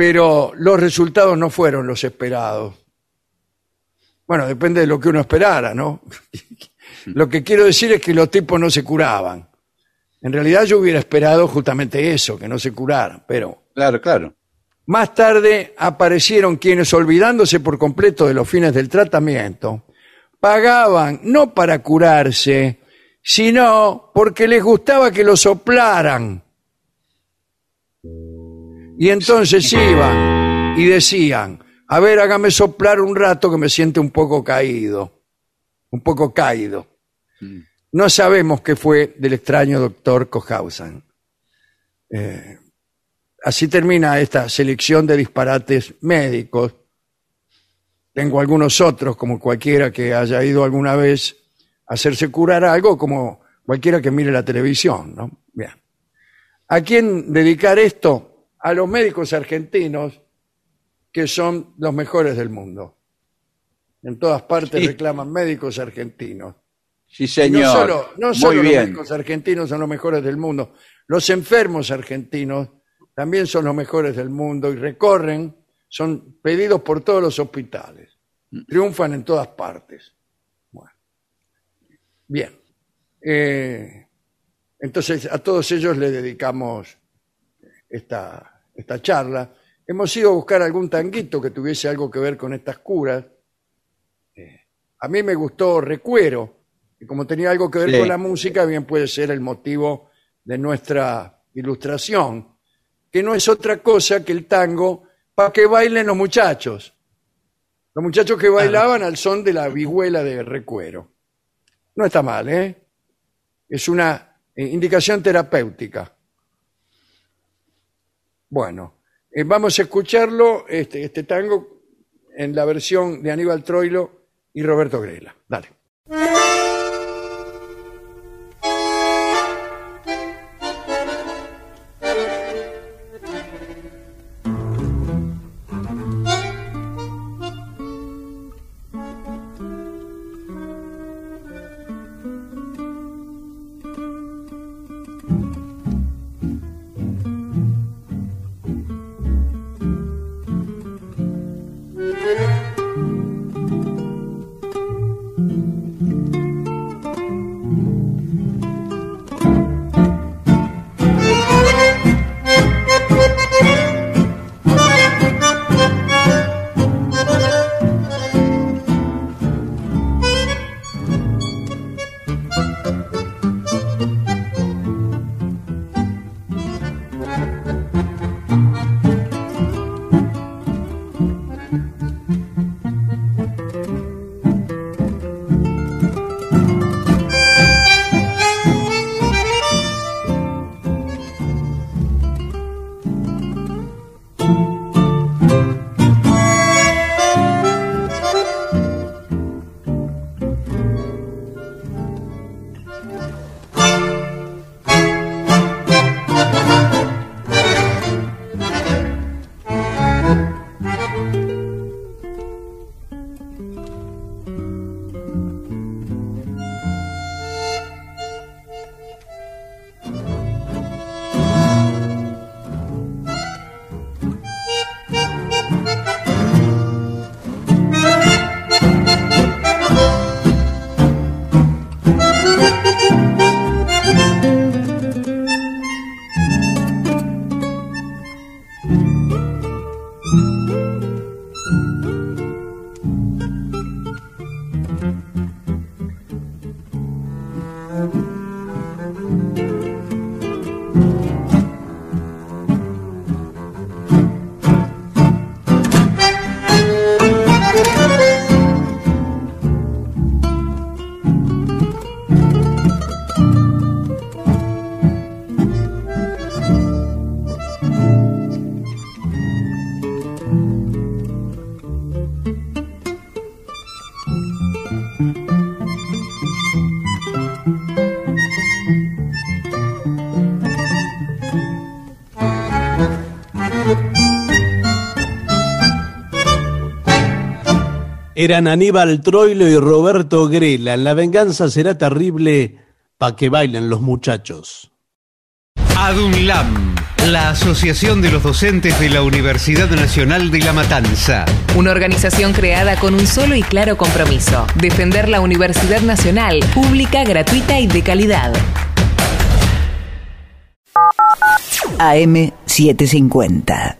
pero los resultados no fueron los esperados. Bueno, depende de lo que uno esperara, ¿no? Lo que quiero decir es que los tipos no se curaban. En realidad yo hubiera esperado justamente eso, que no se curaran, pero... Claro, claro. Más tarde aparecieron quienes, olvidándose por completo de los fines del tratamiento, pagaban no para curarse, sino porque les gustaba que lo soplaran. Y entonces iban y decían, a ver, hágame soplar un rato que me siente un poco caído, un poco caído. Mm. No sabemos qué fue del extraño doctor Cohausen. Eh, así termina esta selección de disparates médicos. Tengo algunos otros, como cualquiera que haya ido alguna vez a hacerse curar algo, como cualquiera que mire la televisión, ¿no? Bien. ¿A quién dedicar esto? A los médicos argentinos, que son los mejores del mundo. En todas partes sí. Reclaman médicos argentinos. Sí, señor. No solo, no solo los médicos argentinos son los mejores del mundo, los enfermos argentinos también son los mejores del mundo y recorren, son pedidos por todos los hospitales, triunfan en todas partes. Bueno. Bien. Eh, entonces, a todos ellos le dedicamos esta, esta charla. Hemos ido a buscar algún tanguito que tuviese algo que ver con estas curas. Eh, a mí me gustó Recuero. Y como tenía algo que ver sí. con la música, bien puede ser el motivo de nuestra ilustración, que no es otra cosa que el tango para que bailen los muchachos. Los muchachos que bailaban al son de la vihuela de Recuero. No está mal, ¿eh? Es una indicación terapéutica. Bueno, eh, vamos a escucharlo, este, este tango, en la versión de Aníbal Troilo y Roberto Grela. Dale. Eran Aníbal Troilo y Roberto Grela. La venganza será terrible para que bailen los muchachos. Adunlam, La Asociación de los Docentes de la Universidad Nacional de La Matanza. Una organización creada con un solo y claro compromiso: defender la Universidad Nacional, pública, gratuita y de calidad. A M setecientos cincuenta.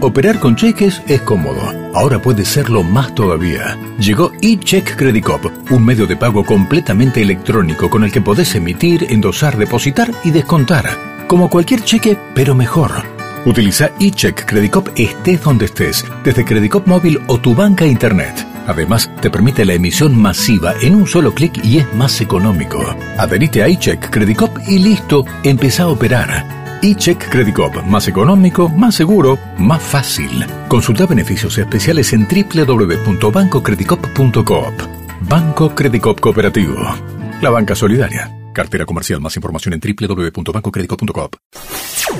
Operar con cheques es cómodo. Ahora puede serlo más todavía. Llegó eCheck Credicoop, un medio de pago completamente electrónico con el que podés emitir, endosar, depositar y descontar. Como cualquier cheque, pero mejor. Utiliza eCheck Credicoop estés donde estés, desde Credicoop móvil o tu banca internet. Además, te permite la emisión masiva en un solo clic y es más económico. Adherite a eCheck Credicoop y listo, empezá a operar. eCheck Credicoop, más económico, más seguro, más fácil. Consulta beneficios especiales en doble u doble u doble u punto banco credicoop punto coop. Banco Credicoop Cooperativo. La banca solidaria. Cartera comercial. Más información en doble u doble u doble u punto banco credicoop punto coop.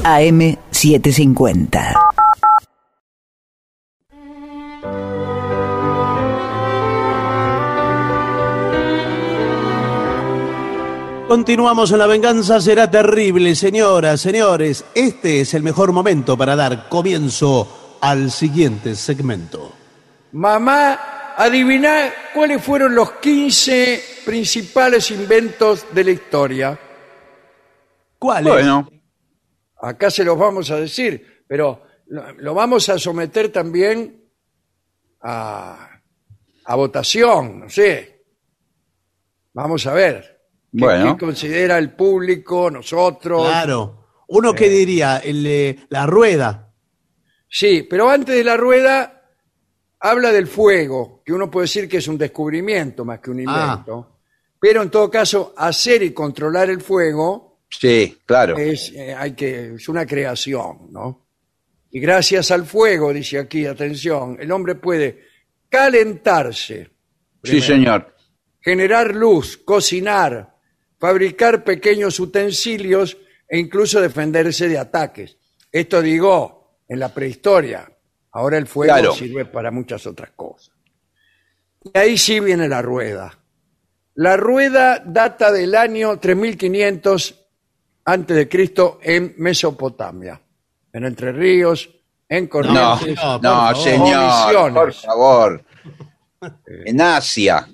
A M setecientos cincuenta. Continuamos en La Venganza Será Terrible. Señoras, señores, este es el mejor momento para dar comienzo al siguiente segmento. Mamá, adiviná cuáles fueron los quince principales inventos de la historia. ¿Cuáles? Bueno, acá se los vamos a decir, pero lo vamos a someter también a, a votación, no sé. Vamos a ver. Que, bueno. Que considera el público, nosotros. Claro. Uno eh, que diría, el, eh, la rueda. Sí, pero antes de la rueda habla del fuego, que uno puede decir que es un descubrimiento más que un invento. Ah. Pero en todo caso, hacer y controlar el fuego. Sí, claro. Es, eh, hay que, es una creación, ¿no? Y gracias al fuego, dice aquí, atención, el hombre puede calentarse. Primero. Sí, señor. Generar luz, cocinar, fabricar pequeños utensilios e incluso defenderse de ataques. Esto digo, en la prehistoria. Ahora el fuego claro. sirve para muchas otras cosas. Y ahí sí viene la rueda. La rueda data del año tres mil quinientos antes de Cristo en Mesopotamia, en Entre Ríos, en Corrientes. No, no, no señor, por favor. En Asia.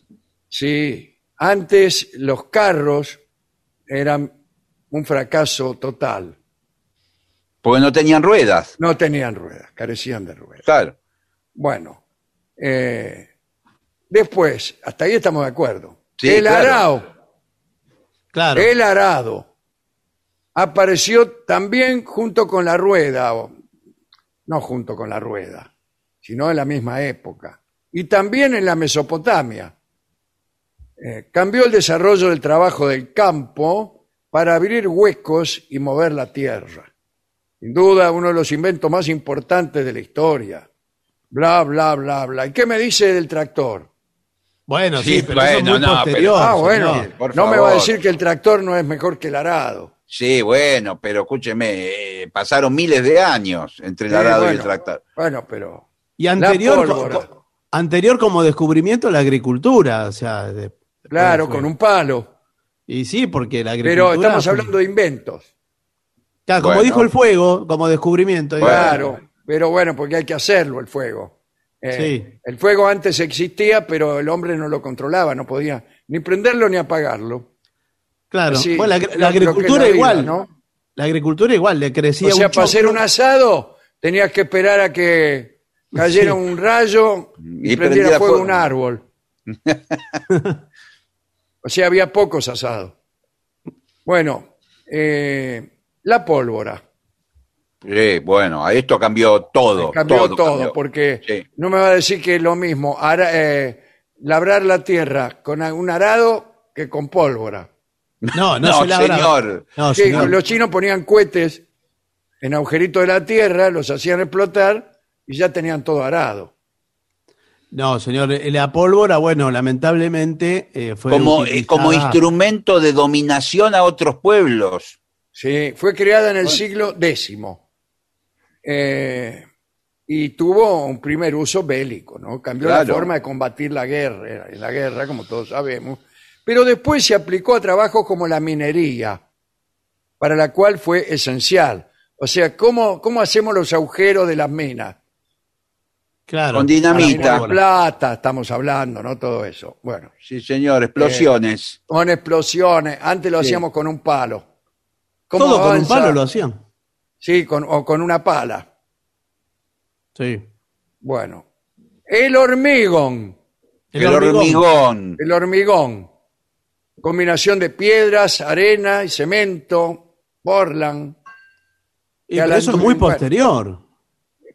Sí. Antes los carros eran un fracaso total. Porque no tenían ruedas. No tenían ruedas, carecían de ruedas. Claro. Bueno, eh, después, hasta ahí estamos de acuerdo. Sí, el claro. arado. Claro. El arado apareció también junto con la rueda, o, no junto con la rueda, sino en la misma época. Y también en la Mesopotamia. Eh, cambió el desarrollo del trabajo del campo para abrir huecos y mover la tierra. Sin duda, uno de los inventos más importantes de la historia. Bla, bla, bla, bla. ¿Y qué me dice del tractor? Bueno, sí, sí pero bueno, eso es muy no, posterior. Pero, ah, bueno, señor, por no favor. Me va a decir que el tractor no es mejor que el arado. Sí, bueno, pero escúcheme, eh, pasaron miles de años entre el eh, arado bueno, y el tractor. Bueno, pero... Y anterior, co- anterior como descubrimiento la agricultura, o sea... De... Claro, con un palo. Y sí, porque la agricultura... Pero estamos hablando de inventos. Claro, como bueno. dijo el fuego, como descubrimiento. Digamos. Claro, pero bueno, porque hay que hacerlo, el fuego. Eh, sí. El fuego antes existía, pero el hombre no lo controlaba, no podía ni prenderlo ni apagarlo. Claro, así, bueno, la, la agricultura la igual, vida, ¿no? La agricultura igual, le crecía mucho. O sea, mucho. Para hacer un asado tenías que esperar a que cayera sí. un rayo y, y prendiera fuego, fuego un árbol. O sea, había pocos asados. Bueno, eh, la pólvora. Sí, bueno, a esto cambió todo. Cambió todo, todo cambió. Porque sí. no me va a decir que es lo mismo ara, eh, labrar la tierra con un arado que con pólvora. No, no, no, se señor. no sí, señor. Los chinos ponían cohetes en agujeritos de la tierra, los hacían explotar y ya tenían todo arado. No, señor, la pólvora, bueno, lamentablemente eh, fue como, utilizada... como instrumento de dominación a otros pueblos. Sí, fue creada en el bueno. siglo décimo eh, y tuvo un primer uso bélico, ¿no? Cambió claro. la forma de combatir la guerra, la guerra, como todos sabemos. Pero después se aplicó a trabajos como la minería, para la cual fue esencial. O sea, ¿cómo, cómo hacemos los agujeros de las minas? Claro. Con dinamita. Con plata, estamos hablando, ¿no? Todo eso. Bueno. Sí, señor, explosiones. Eh, con explosiones. Antes lo sí. hacíamos con un palo. ¿Cómo todo avanza? Con un palo lo hacían. Sí, con, o con una pala. Sí. Bueno. El hormigón. El, el hormigón. hormigón. El hormigón. Combinación de piedras, arena y cemento, Portland. Y eso es muy posterior.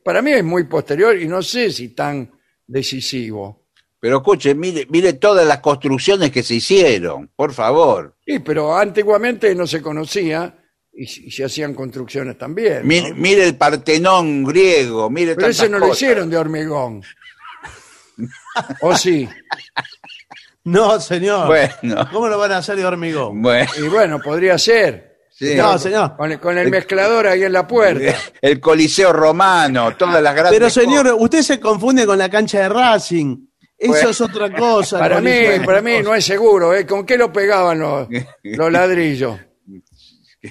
Para mí es muy posterior y no sé si tan decisivo. Pero escuche, mire, mire todas las construcciones que se hicieron, por favor. Sí, pero antiguamente no se conocía y, y se hacían construcciones también, ¿no? Mire, mire el Partenón griego, mire pero ese no cosas. Lo hicieron de hormigón. ¿O sí? No, señor. Bueno. ¿Cómo lo van a hacer de hormigón? Bueno. Y bueno, podría ser. Sí. No, señor. Con el, con el mezclador ahí en la puerta. El Coliseo Romano, todas las grandes. Pero señor, cosas. Usted se confunde con la cancha de Racing. Eso bueno. es otra cosa. Para mí, para mí cosa. No es seguro, ¿eh? ¿Con qué lo pegaban los, los ladrillos?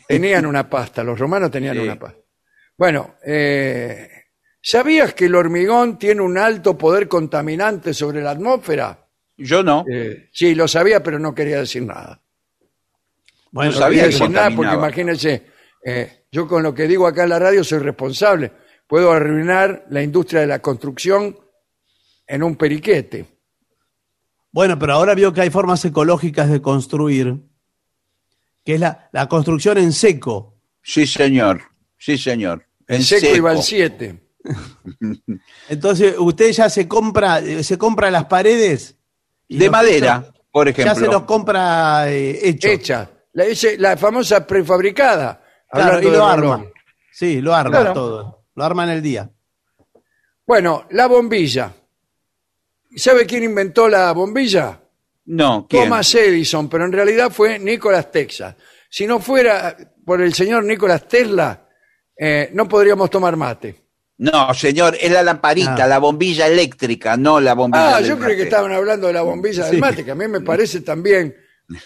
Tenían una pasta, los romanos tenían sí. una pasta. Bueno, eh, ¿sabías que el hormigón tiene un alto poder contaminante sobre la atmósfera? Yo no. Eh, sí, lo sabía, pero no quería decir nada. Bueno, no sabía decir nada porque imagínense, eh, yo con lo que digo acá en la radio soy responsable. Puedo arruinar la industria de la construcción en un periquete. Bueno, pero ahora vio que hay formas ecológicas de construir, que es la, la construcción en seco. Sí, señor. Sí, señor. En, en seco, seco iba el siete. Entonces, usted ya se compra, se compra las paredes. De madera, hechos, por ejemplo. Ya se los compra eh, hechos. Hechas. La, la famosa prefabricada. Claro, y lo arma. Sí, lo arma claro. todo. Lo arma en el día. Bueno, la bombilla. ¿Sabe quién inventó la bombilla? No, ¿quién? Thomas Edison, pero en realidad fue Nicolás Tesla. Si no fuera por el señor Nicolás Tesla, eh, no podríamos tomar mate. No, señor, es la lamparita, ah. la bombilla eléctrica, no la bombilla Ah, del yo creo mate. Que estaban hablando de la bombilla sí. del mate, que a mí me parece también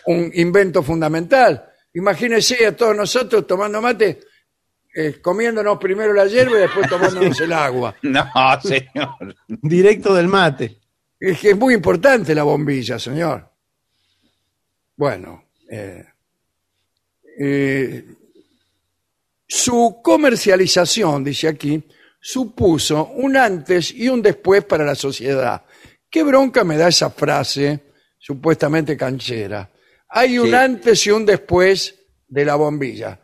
un invento fundamental. Imagínense a todos nosotros tomando mate, eh, comiéndonos primero la hierba y después tomándonos el agua. No, señor. Directo del mate. Es que es muy importante la bombilla, señor. Bueno. Eh, eh, su comercialización, dice aquí, supuso un antes y un después para la sociedad. Qué bronca me da esa frase supuestamente canchera. Hay un sí. antes y un después de la bombilla.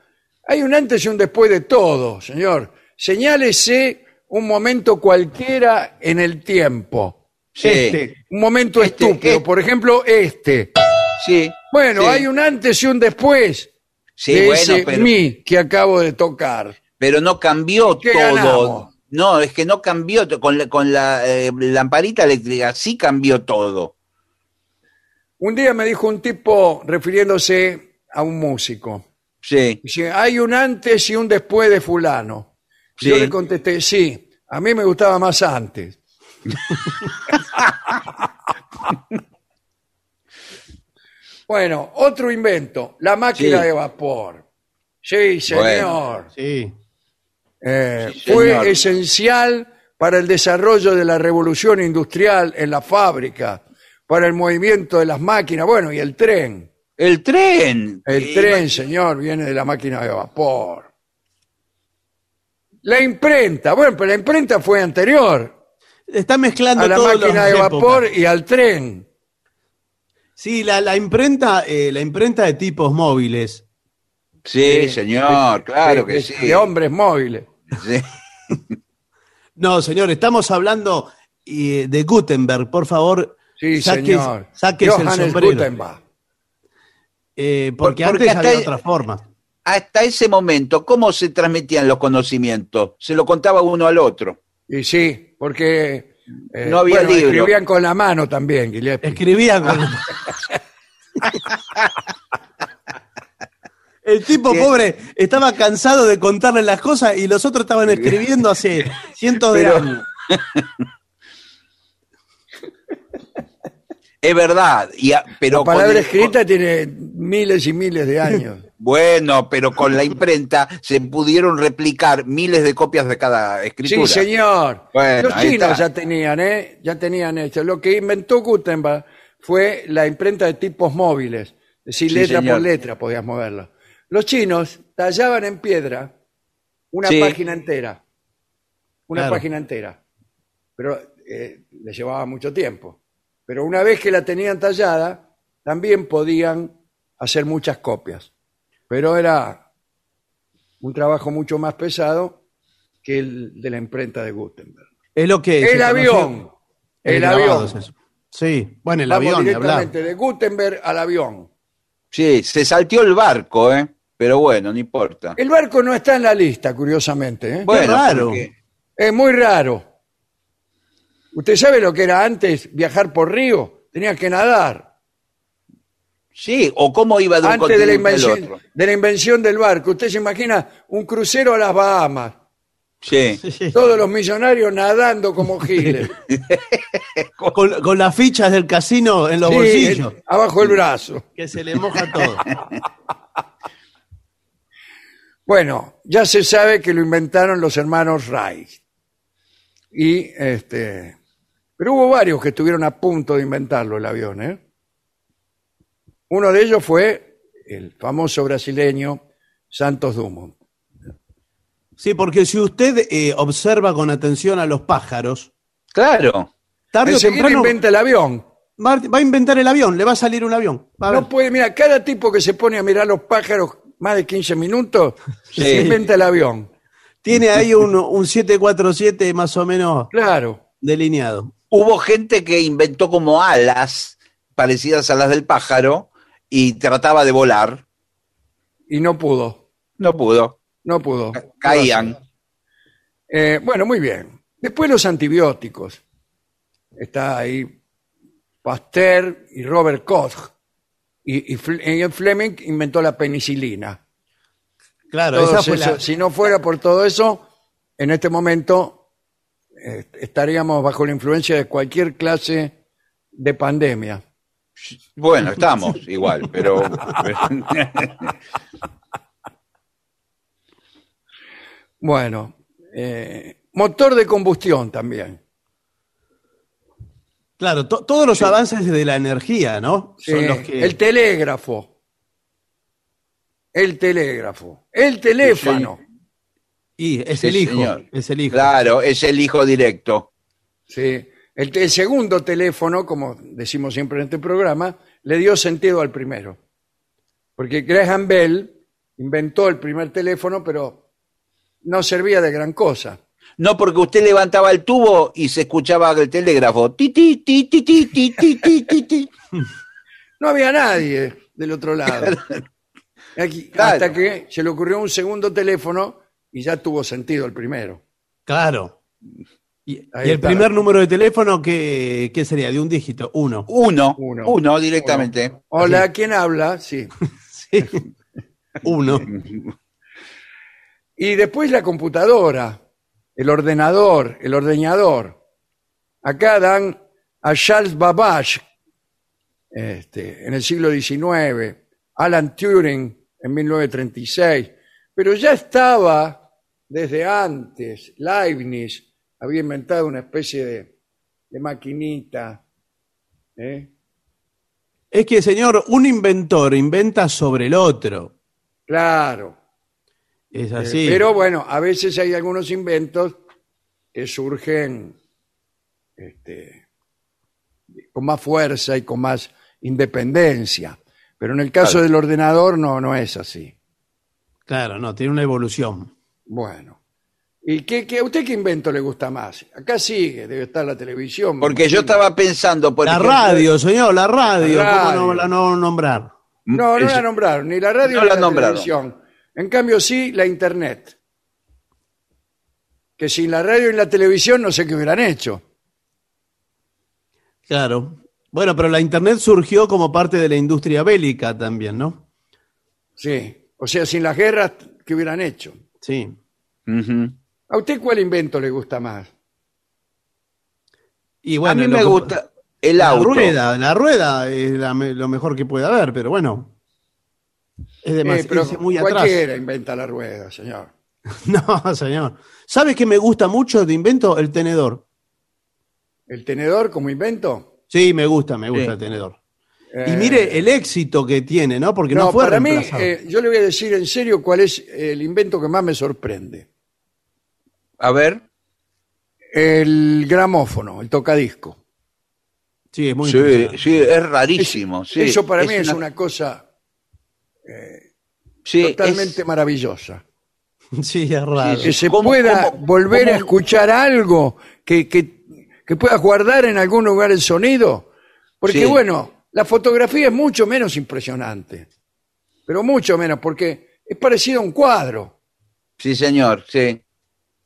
Hay un antes y un después de todo, señor. Señálese un momento cualquiera en el tiempo. Sí. Este, un momento este, estúpido, este. Por ejemplo, este. Sí. Bueno, sí. hay un antes y un después sí, de bueno, ese pero... mí que acabo de tocar. Pero no cambió todo. Ganamos? No, es que no cambió. Con la, con la eh, lamparita eléctrica sí cambió todo. Un día me dijo un tipo, refiriéndose a un músico. Sí. Dice, hay un antes y un después de fulano. Sí. Yo le contesté, sí, a mí me gustaba más antes. Bueno, otro invento, la máquina sí. de vapor. Sí, señor. Bueno, sí. Eh, sí, señor. Fue esencial para el desarrollo de la revolución industrial en la fábrica, para el movimiento de las máquinas, bueno, y el tren. El tren. El sí, tren, señor, viene de la máquina de vapor. La imprenta, bueno, pero la imprenta fue anterior. Está mezclando a la máquina de vapor y al tren. Sí, la, la imprenta, eh, la imprenta de tipos móviles. Sí, sí señor, de, claro de, que de, sí. De hombres móviles. Sí. No, señor, estamos hablando eh, de Gutenberg, por favor. Sí, saques, señor. Saques el sombrero. Eh, porque, porque antes había otra forma. Hasta ese momento, ¿cómo se transmitían los conocimientos? Se lo contaba uno al otro. Y sí, porque eh, no había bueno, libro. Escribían con la mano también, Gillespi. Escribían con la mano. El tipo sí. pobre estaba cansado de contarle las cosas y los otros estaban escribiendo hace cientos de Pero... años. Es verdad. Y a, pero la palabra con el, escrita con... tiene miles y miles de años. Bueno, pero con la imprenta se pudieron replicar miles de copias de cada escritura. Sí, señor. Bueno, los chinos ya tenían, ¿eh? Ya tenían esto. Lo que inventó Gutenberg fue la imprenta de tipos móviles. Es decir, sí, letra señor. por letra podías moverla. Los chinos tallaban en piedra una sí. página entera. Una claro. página entera. Pero eh, les llevaba mucho tiempo. Pero una vez que la tenían tallada, también podían hacer muchas copias. Pero era un trabajo mucho más pesado que el de la imprenta de Gutenberg. Es lo que es, el avión. El, el avión. Es sí, bueno, el Vamos avión. Directamente de, de Gutenberg al avión. Sí, se salteó el barco, ¿eh? Pero bueno, no importa. El barco no está en la lista, curiosamente, ¿eh? Bueno, es raro. Porque... es muy raro. ¿Usted sabe lo que era antes viajar por río? Tenías que nadar. Sí, o cómo iba de un antes continente de la invención, al otro. De la invención del barco. Usted se imagina un crucero a las Bahamas. Sí. sí. Todos los millonarios nadando como giles. con, con las fichas del casino en los sí, bolsillos. El, abajo el brazo. Que se le moja todo. Bueno, ya se sabe que lo inventaron los hermanos Wright. Y este... pero hubo varios que estuvieron a punto de inventarlo, el avión, ¿eh? Uno de ellos fue el famoso brasileño Santos Dumont. Sí, porque si usted eh, observa con atención a los pájaros... Claro. Tarde o temprano inventa el avión. Va a inventar el avión, le va a salir un avión. No puede, mira, cada tipo que se pone a mirar los pájaros más de quince minutos, sí. se inventa el avión. Tiene ahí un, un siete cuatro siete más o menos claro. delineado. Hubo gente que inventó como alas parecidas a las del pájaro y trataba de volar. Y no pudo. No pudo. No pudo. Caían. Eh, bueno, muy bien. Después los antibióticos. Está ahí Pasteur y Robert Koch. Y, y, y Fleming inventó la penicilina. Claro, esa fue eso, la... Si no fuera por todo eso, en este momento eh, estaríamos bajo la influencia de cualquier clase de pandemia. Bueno, estamos igual, pero... Bueno, eh, motor de combustión también. Claro, to- todos los sí. avances de la energía, ¿no? Son eh, los que... El telégrafo. El telégrafo, el teléfono. Y sí, es el sí, hijo, señor. es el hijo. Claro, es el hijo directo. Sí, el, el segundo teléfono, como decimos siempre en este programa, le dio sentido al primero. Porque Graham Bell inventó el primer teléfono, pero no servía de gran cosa. No, porque usted levantaba el tubo y se escuchaba el telégrafo. Ti, ti, ti, ti, ti, ti, ti, ti, ti. No había nadie del otro lado. Aquí, claro. Hasta que se le ocurrió un segundo teléfono y ya tuvo sentido el primero. Claro. ¿Y, y el está. primer número de teléfono qué, qué sería? ¿De un dígito? Uno. Uno. Uno, Uno directamente. Uno. Hola, sí. ¿Quién habla? Sí. sí. Uno. Y después la computadora, el ordenador, el ordeñador. Acá dan a Charles Babbage este, en el siglo diecinueve. Alan Turing en mil novecientos treinta y seis, pero ya estaba desde antes. Leibniz había inventado una especie de, de maquinita. ¿eh? Es que, señor, un inventor inventa sobre el otro. Claro. Es así. Eh, pero bueno, a veces hay algunos inventos que surgen este, con más fuerza y con más independencia. Pero en el caso claro. del ordenador no, no es así. Claro, no, tiene una evolución. Bueno. ¿Y qué, qué, a usted qué invento le gusta más? Acá sigue, debe estar la televisión. Porque yo estaba pensando... Por la ejemplo, radio, señor, la radio. La radio. ¿Cómo no la no nombrar? No, no es... la nombraron, ni la radio no ni la, la televisión. En cambio sí, la internet. Que sin la radio y la televisión no sé qué hubieran hecho. Claro. Bueno, pero la internet surgió como parte de la industria bélica también, ¿no? Sí, o sea, sin las guerras que hubieran hecho. Sí. Uh-huh. ¿A usted cuál invento le gusta más? Y bueno, a mí me comp- gusta El la auto. Rueda, la rueda es la, lo mejor que puede haber, pero bueno. Es demasiado. Eh, muy cualquiera atrás. Inventa la rueda, señor. No, señor. ¿Sabes qué me gusta mucho de invento? El tenedor. ¿El tenedor como invento? Sí, me gusta, me gusta sí. el tenedor. Eh, y mire el éxito que tiene, ¿no? Porque no, no fue para reemplazado. Mí, eh, yo le voy a decir en serio cuál es el invento que más me sorprende. A ver. El gramófono, el tocadisco. Sí, es muy sí, sí, es rarísimo. Es, sí, eso para es mí una... es una cosa eh, sí, totalmente es... maravillosa. Sí, es raro. Que se ¿Cómo, pueda cómo, volver cómo... a escuchar algo, que, que, que pueda guardar en algún lugar el sonido. Porque sí. bueno, la fotografía es mucho menos impresionante. Pero mucho menos, porque es parecido a un cuadro. Sí, señor, sí.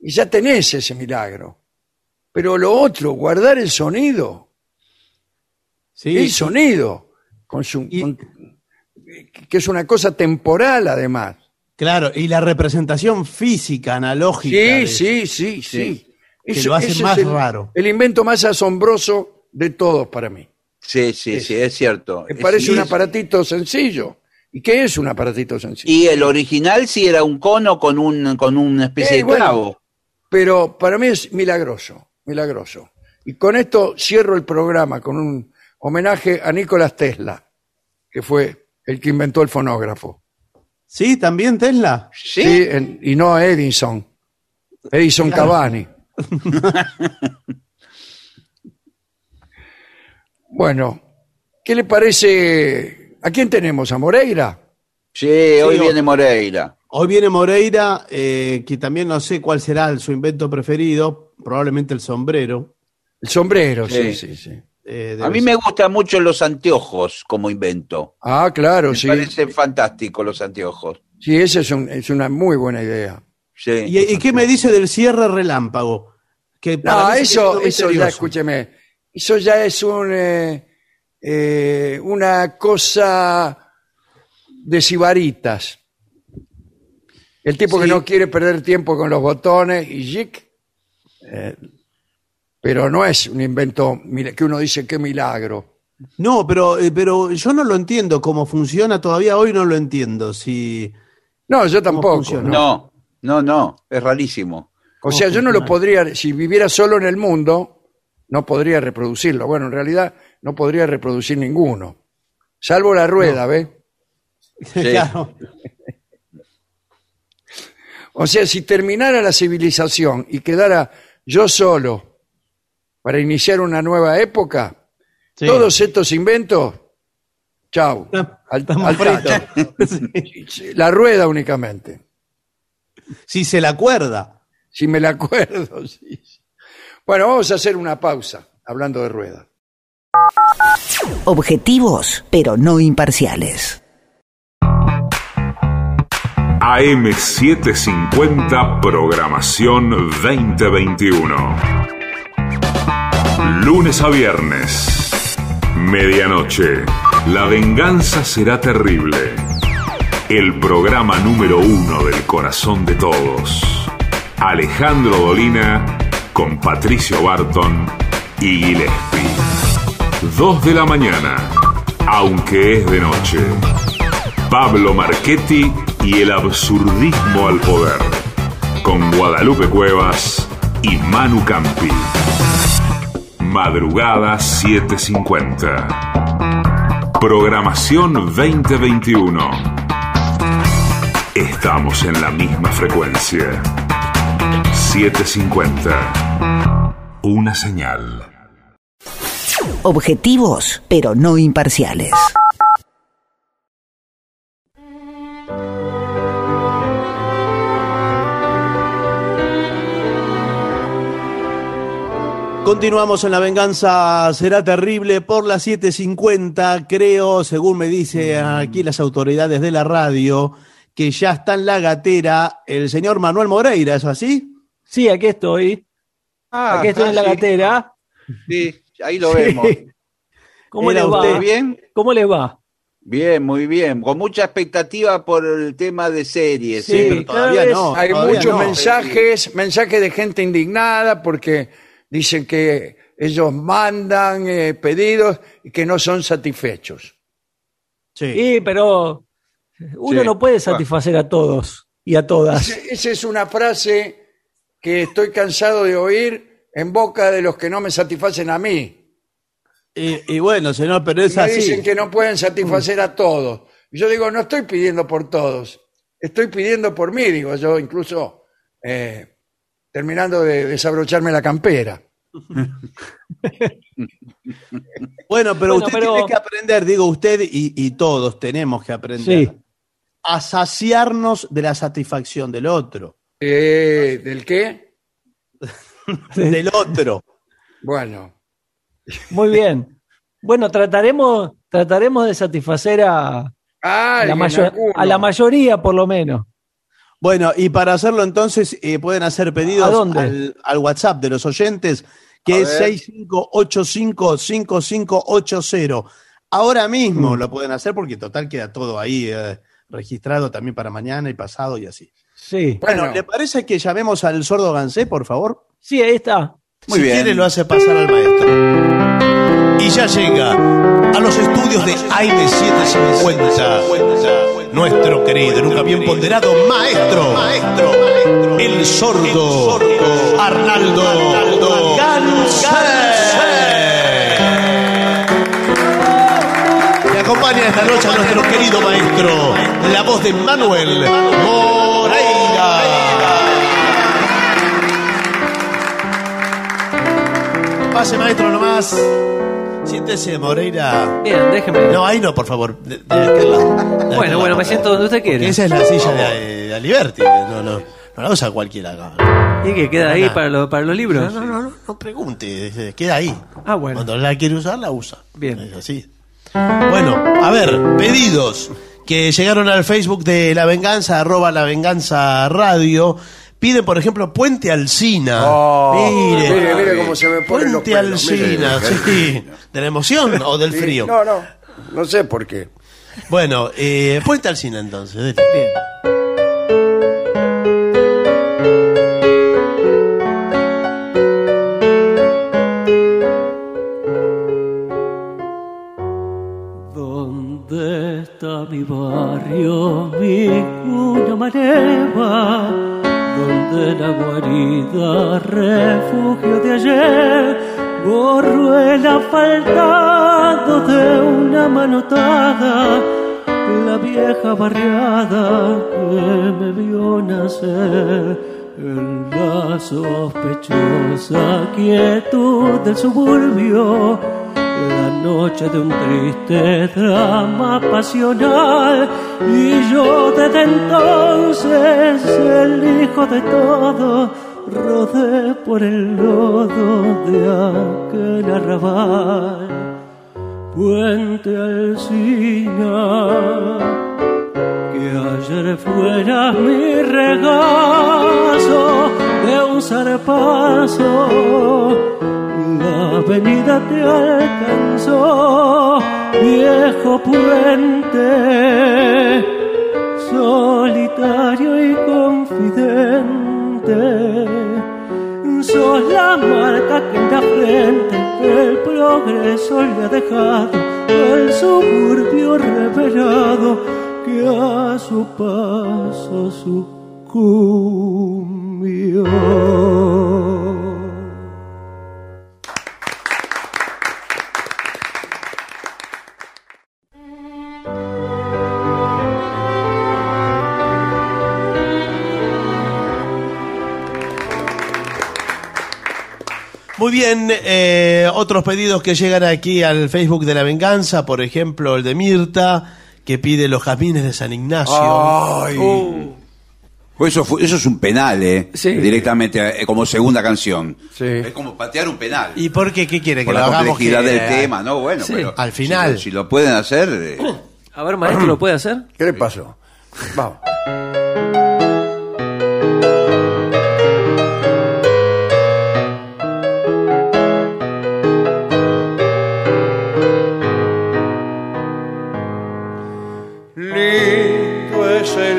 Y ya tenés ese milagro. Pero lo otro, guardar el sonido. Sí. El sonido. Con su, y... con, que es una cosa temporal, además. Claro, y la representación física, analógica. Sí, de, sí, sí, sí, sí. Que eso, lo hace más el, raro. El invento más asombroso de todos para mí. Sí, sí, es, sí, es cierto. Me parece sí, un aparatito sí. sencillo. ¿Y qué es un aparatito sencillo? Y el original sí era un cono con, un, con una especie eh, de clavo. Bueno, pero para mí es milagroso, milagroso. Y con esto cierro el programa con un homenaje a Nicolás Tesla, que fue el que inventó el fonógrafo. ¿Sí? ¿También Tesla? Sí, sí en, y no Edison. Edison claro. Cavani. Bueno, ¿qué le parece? ¿A quién tenemos? ¿A Moreira? Sí, hoy sí, viene Moreira. Hoy viene Moreira, eh, que también no sé cuál será su invento preferido, probablemente el sombrero. El sombrero, sí, sí, sí. sí. Eh, a mí ser. me gustan mucho los anteojos como invento. Ah, claro, me sí. Me parecen fantásticos los anteojos. Sí, esa es, un, es una muy buena idea. Sí. ¿Y, ¿Y qué me dice del cierre relámpago? Que no, eso, es eso ya, escúcheme, eso ya es un eh, eh, una cosa de sibaritas. El tipo sí. que no quiere perder tiempo con los botones y jic... Eh, Pero no es un invento que uno dice qué milagro. No, pero, pero yo no lo entiendo cómo funciona, todavía hoy no lo entiendo. Si, no, yo tampoco. No, no, no, es rarísimo. O sea, funciona? Yo no lo podría, si viviera solo en el mundo, no podría reproducirlo. Bueno, en realidad no podría reproducir ninguno, salvo la rueda, no. ¿ves? Sí. Claro. O sea, si terminara la civilización y quedara yo solo... para iniciar una nueva época, sí. todos estos inventos, chau, al, al frito. Sí. La rueda únicamente. Si se la acuerda. Si me la acuerdo, sí. Bueno, vamos a hacer una pausa, hablando de rueda. Objetivos, pero no imparciales. A M setecientos cincuenta, programación veinte veintiuno. Lunes a viernes, medianoche, la venganza será terrible. El programa número uno del corazón de todos. Alejandro Dolina con Patricio Barton y Gillespi. Dos de la mañana, aunque es de noche. Pablo Marchetti y el absurdismo al poder. Con Guadalupe Cuevas y Manu Campi. Madrugada siete cincuenta. Programación veinte veintiuno. Estamos en la misma frecuencia. siete cincuenta. Una señal. Objetivos, pero no imparciales. Continuamos en La Venganza Será Terrible por las siete cincuenta, creo, según me dicen aquí las autoridades de la radio, que ya está en la gatera el señor Manuel Moreira, ¿es así? Sí, aquí estoy. Ah, aquí estoy ah, en la sí. gatera. Sí, ahí lo sí. vemos. ¿Cómo les va? ¿Usted bien? ¿Cómo les va? Bien, muy bien. Con mucha expectativa por el tema de series. Sí, ¿eh? Pero todavía no. Hay todavía muchos no. mensajes, mensajes de gente indignada porque... dicen que ellos mandan eh, pedidos que no son satisfechos. Sí, y, pero uno sí. no puede satisfacer a todos y a todas. Esa es una frase que estoy cansado de oír en boca de los que no me satisfacen a mí. Y, y bueno, señor, pero es así. Me dicen que no pueden satisfacer a todos. Yo digo, no estoy pidiendo por todos, estoy pidiendo por mí, digo yo, incluso eh, terminando de desabrocharme la campera. Bueno, pero bueno, usted pero... tiene que aprender, digo, usted y, y todos tenemos que aprender sí. a saciarnos de la satisfacción del otro. Eh, ¿Del qué? Del otro. Bueno. Muy bien. Bueno, trataremos, trataremos de satisfacer a, ah, la mayor, a la mayoría, por lo menos. Bueno, y para hacerlo entonces eh, pueden hacer pedidos al, al WhatsApp de los oyentes, que es seis cinco ocho cinco cinco cinco ocho cero. Ahora mismo mm. lo pueden hacer porque total queda todo ahí eh, registrado también para mañana y pasado y así. Sí. Bueno, bueno, ¿le parece que llamemos al sordo Gansé, por favor? Sí, ahí está. Muy si bien. Quiere lo hace pasar al maestro. Y ya llega a los estudios de A M setecientos cincuenta nuestro querido, nunca bien ponderado maestro, maestro, maestro el sordo Arnaldo Gansé. Me acompaña esta noche a nuestro querido maestro, la voz de Manuel Moreira. Pase, maestro, nomás. Siéntese, Moreira. Bien, déjeme. No, ahí no, por favor. De, de, de, de, de, bueno, de, bueno, me siento donde usted quiere. Esa es la silla de, de Aliberti. No, no, no la usa cualquiera acá. ¿Y qué queda no, ahí para, lo, para los libros? No, no, no, no, no pregunte. Queda ahí. Ah, bueno. Cuando la quiere usar, la usa. Bien. Es así. Bueno, a ver, pedidos que llegaron al Facebook de La Venganza, arroba La Venganza Radio. Piden, por ejemplo, Puente Alsina. Oh, mire, mire, mire cómo se me ponen los pelos. Puente Alsina, sí. ¿De la emoción o del sí, frío? No, no, no sé por qué. Bueno, eh, Puente Alsina entonces. Bien. ¿Dónde está mi barrio, mi cuna maneva? Donde la guarida, refugio de ayer, gorruela faltado de una manotada, la vieja barriada que me vio nacer, en la sospechosa quietud del suburbio, la noche de un triste drama pasional, y yo desde entonces, el hijo de todo, rodé por el lodo de aquel arrabal. Puente Alsina, que ayer fuera mi regazo de un zarpazo, la avenida te alcanzó, viejo puente, solitario y confidente. Sos la marca que en la frente el progreso le ha dejado al suburbio revelado que a su paso sucumbió. Muy bien, eh, otros pedidos que llegan aquí al Facebook de La Venganza, por ejemplo el de Mirta, que pide Los Jazmines de San Ignacio. Ay. Oh. Eso, fue, eso es un penal, eh, sí. directamente, eh, como segunda canción. Sí. Es como patear un penal. ¿Y por qué? ¿Qué quieren? Por que la lo complejidad que, del eh, tema, ¿no? Bueno, sí. pero al final. Si, si lo pueden hacer... Eh. A ver, maestro, ¿lo puede hacer? ¿Qué le pasó? Vamos.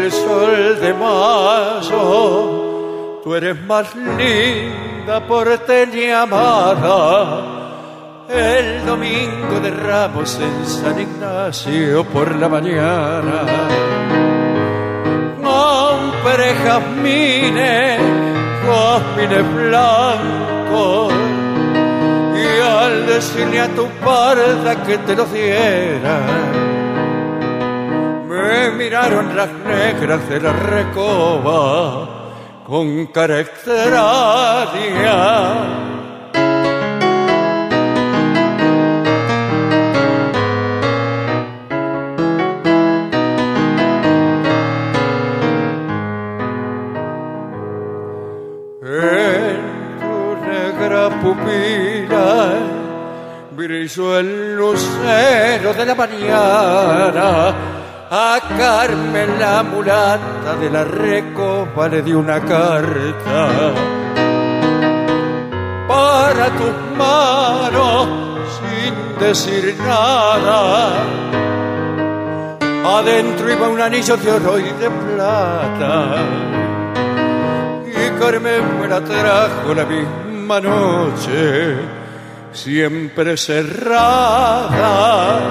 Sol de mayo, tú eres más lindo linda porteña amada, el domingo de Ramos en San Ignacio por la mañana. Compré jazmines, jazmines blancos, y al decirle a tu parda que te los diera, me miraron las negras de la recoba con cara extraña. En tu negra pupila brilló el lucero de la mañana. A Carmen, la mulata de la recopa, le di una carta. Para tus manos, sin decir nada, adentro iba un anillo de oro y de plata. Y Carmen me la trajo la misma noche, siempre cerrada.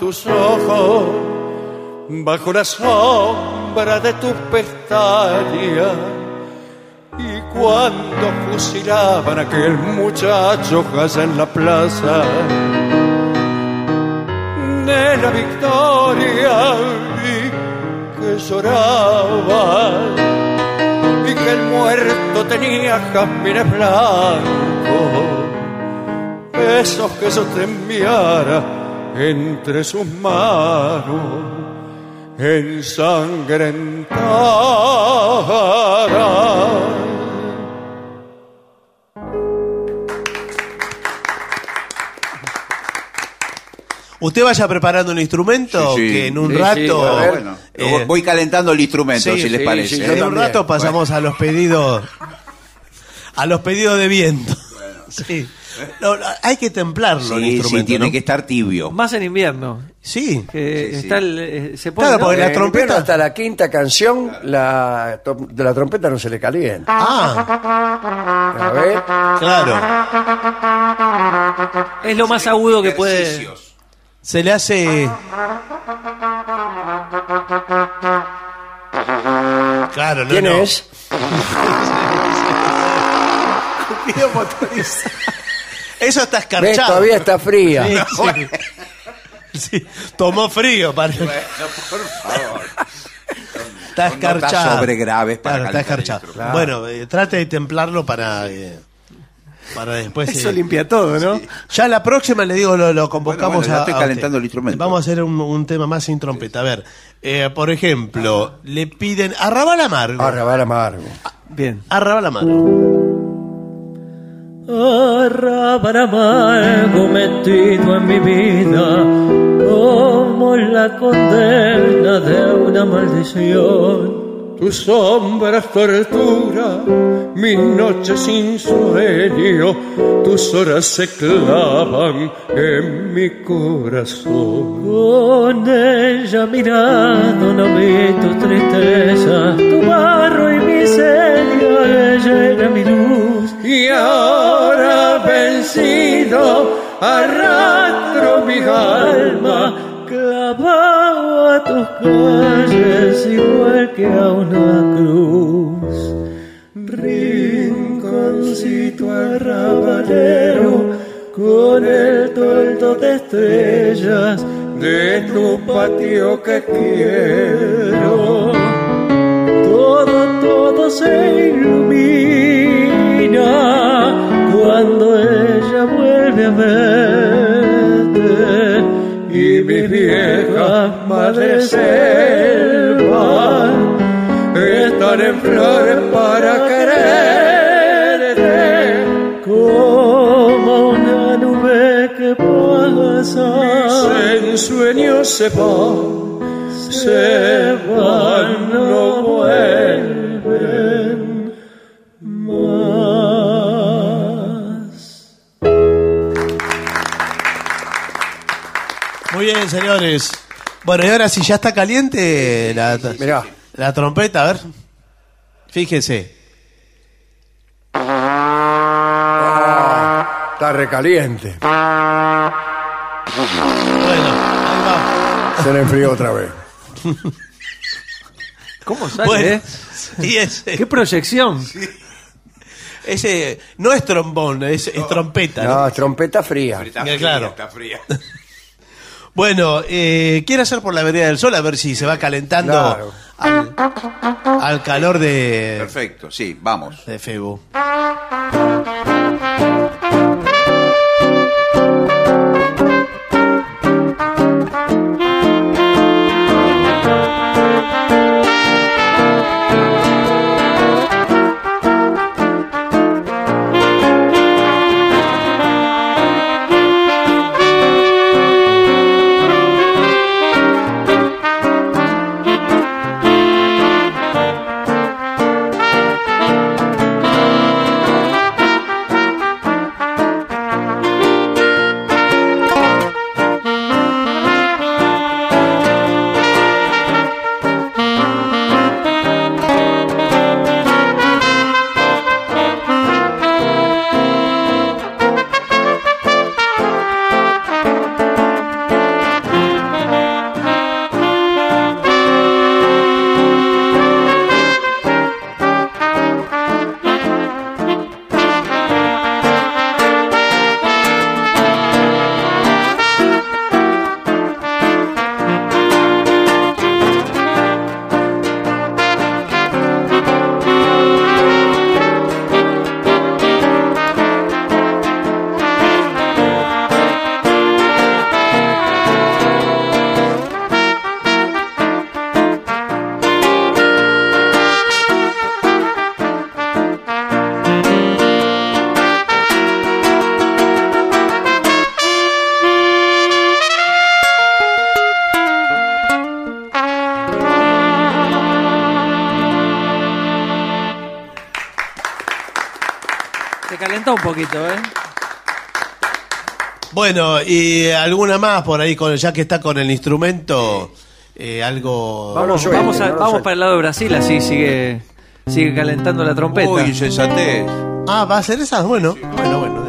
Tus ojos bajo la sombra de tus pestañas, y cuando fusilaban a aquel muchacho allá en la plaza de la Victoria, vi que lloraba y que el muerto tenía jazmines blancos, esos que yo te enviara entre sus manos ensangrentadas. Usted vaya preparando un instrumento, sí, sí, que en un sí, rato... Sí, ver, bueno, eh, voy calentando el instrumento, sí, si les sí, parece. Sí, en un también. rato pasamos bueno. a los pedidos a los pedidos de viento. Bueno. Sí. No, hay que templarlo, sí, el instrumento, sí, tiene ¿no? que estar tibio. Más en invierno. Sí, que sí, está sí. El, se pone, claro, ¿no? Porque la trompeta, hasta la quinta canción, claro, la de la trompeta no se le calienta. Ah. A ver. Claro. Es lo más sí, agudo que puede. Se le hace. Claro, no. ¿Quién no. es? Eso está escarchado. ¿Ves? Todavía está fría. Sí, sí. Bueno. Sí. Tomó frío. Para... Bueno, por favor. Está escarchado. Sobre graves para claro, está escarchado. Claro. Bueno, eh, trate de templarlo para, eh, para después. Eso eh, limpia todo, ¿no? Sí. Ya la próxima le digo, lo, lo convocamos. Bueno, bueno, ya estoy a, calentando a el instrumento. Vamos a hacer un, un tema más sin trompeta. A ver, eh, por ejemplo, ah. le piden Arrabal Amargo. Arrabal Amargo. Bien. Arrabal Amargo. Arrabal amargo metido en mi vida, como la condena de una maldición. Tus sombras tortura, mis noches sin sueño, tus horas se clavan en mi corazón. Con ella mirando no vi tus tristezas, tu barro y miseria le llena mi luz. Y ahora vencido arrastro mi alma clavado a tus calles igual que a una cruz. Rinconcito arrabalero con el toldo de estrellas de tu patio que quiero, todo, todo se ilumina cuando ella vuelve a verte, y mis viejas madres selvas están en flores para quererte, como una nube que pasa, mis ensueños se van. Se van, no vuelven más. Muy bien, señores. Bueno, y ahora si ya está caliente la, mirá, la trompeta, a ver. Fíjese. Ah, está recaliente. Bueno, ahí va. Se le enfrió otra vez. ¿Cómo sale? Bueno, y ese, qué proyección. Sí. Ese no es trombón, es, no, es trompeta. No, no, trompeta fría. Está fría, claro. Está fría. Bueno, eh, quiere hacer por la vereda del sol, a ver si se va calentando, claro, al, al calor de... Perfecto, sí, vamos. De Febu. Un poquito, ¿eh? Bueno, y alguna más por ahí, con ya que está con el instrumento, eh, algo... Vamos, suelte, vamos, a, vamos para el lado de Brasil, así sigue sigue calentando la trompeta. Uy, yo saté. Ah, ¿va a ser esas? Bueno, sí. Bueno, bueno.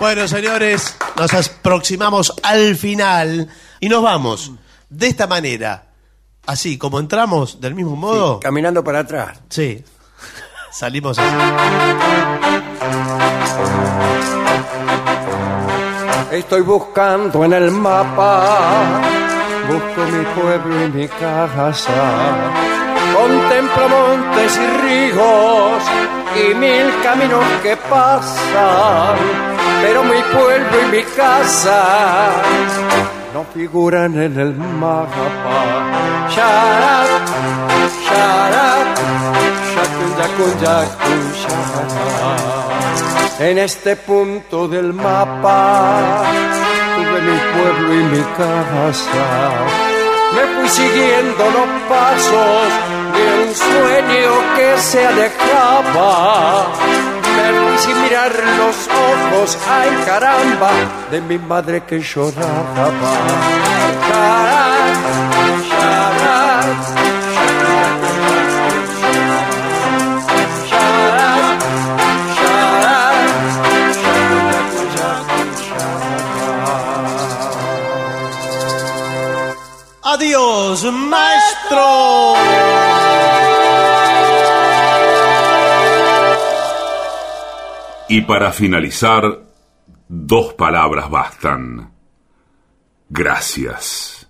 Bueno, señores, nos aproximamos al final y nos vamos de esta manera, así como entramos, del mismo modo. Sí, caminando para atrás. Sí. Salimos así. Estoy buscando en el mapa, busco mi pueblo y mi casa, contemplo montes y ríos y mil caminos que pasan, pero mi pueblo y mi casa no figuran en el mapa. Sharat, sharat, shakunyakunyakunyakun. En este punto del mapa tuve mi pueblo y mi casa. Me fui siguiendo los pasos de un sueño que se alejaba. Me fui sin mirar los ojos, ay caramba, de mi madre que lloraba. Charat, charat. Adiós, maestro. Y para finalizar, dos palabras bastan. Gracias.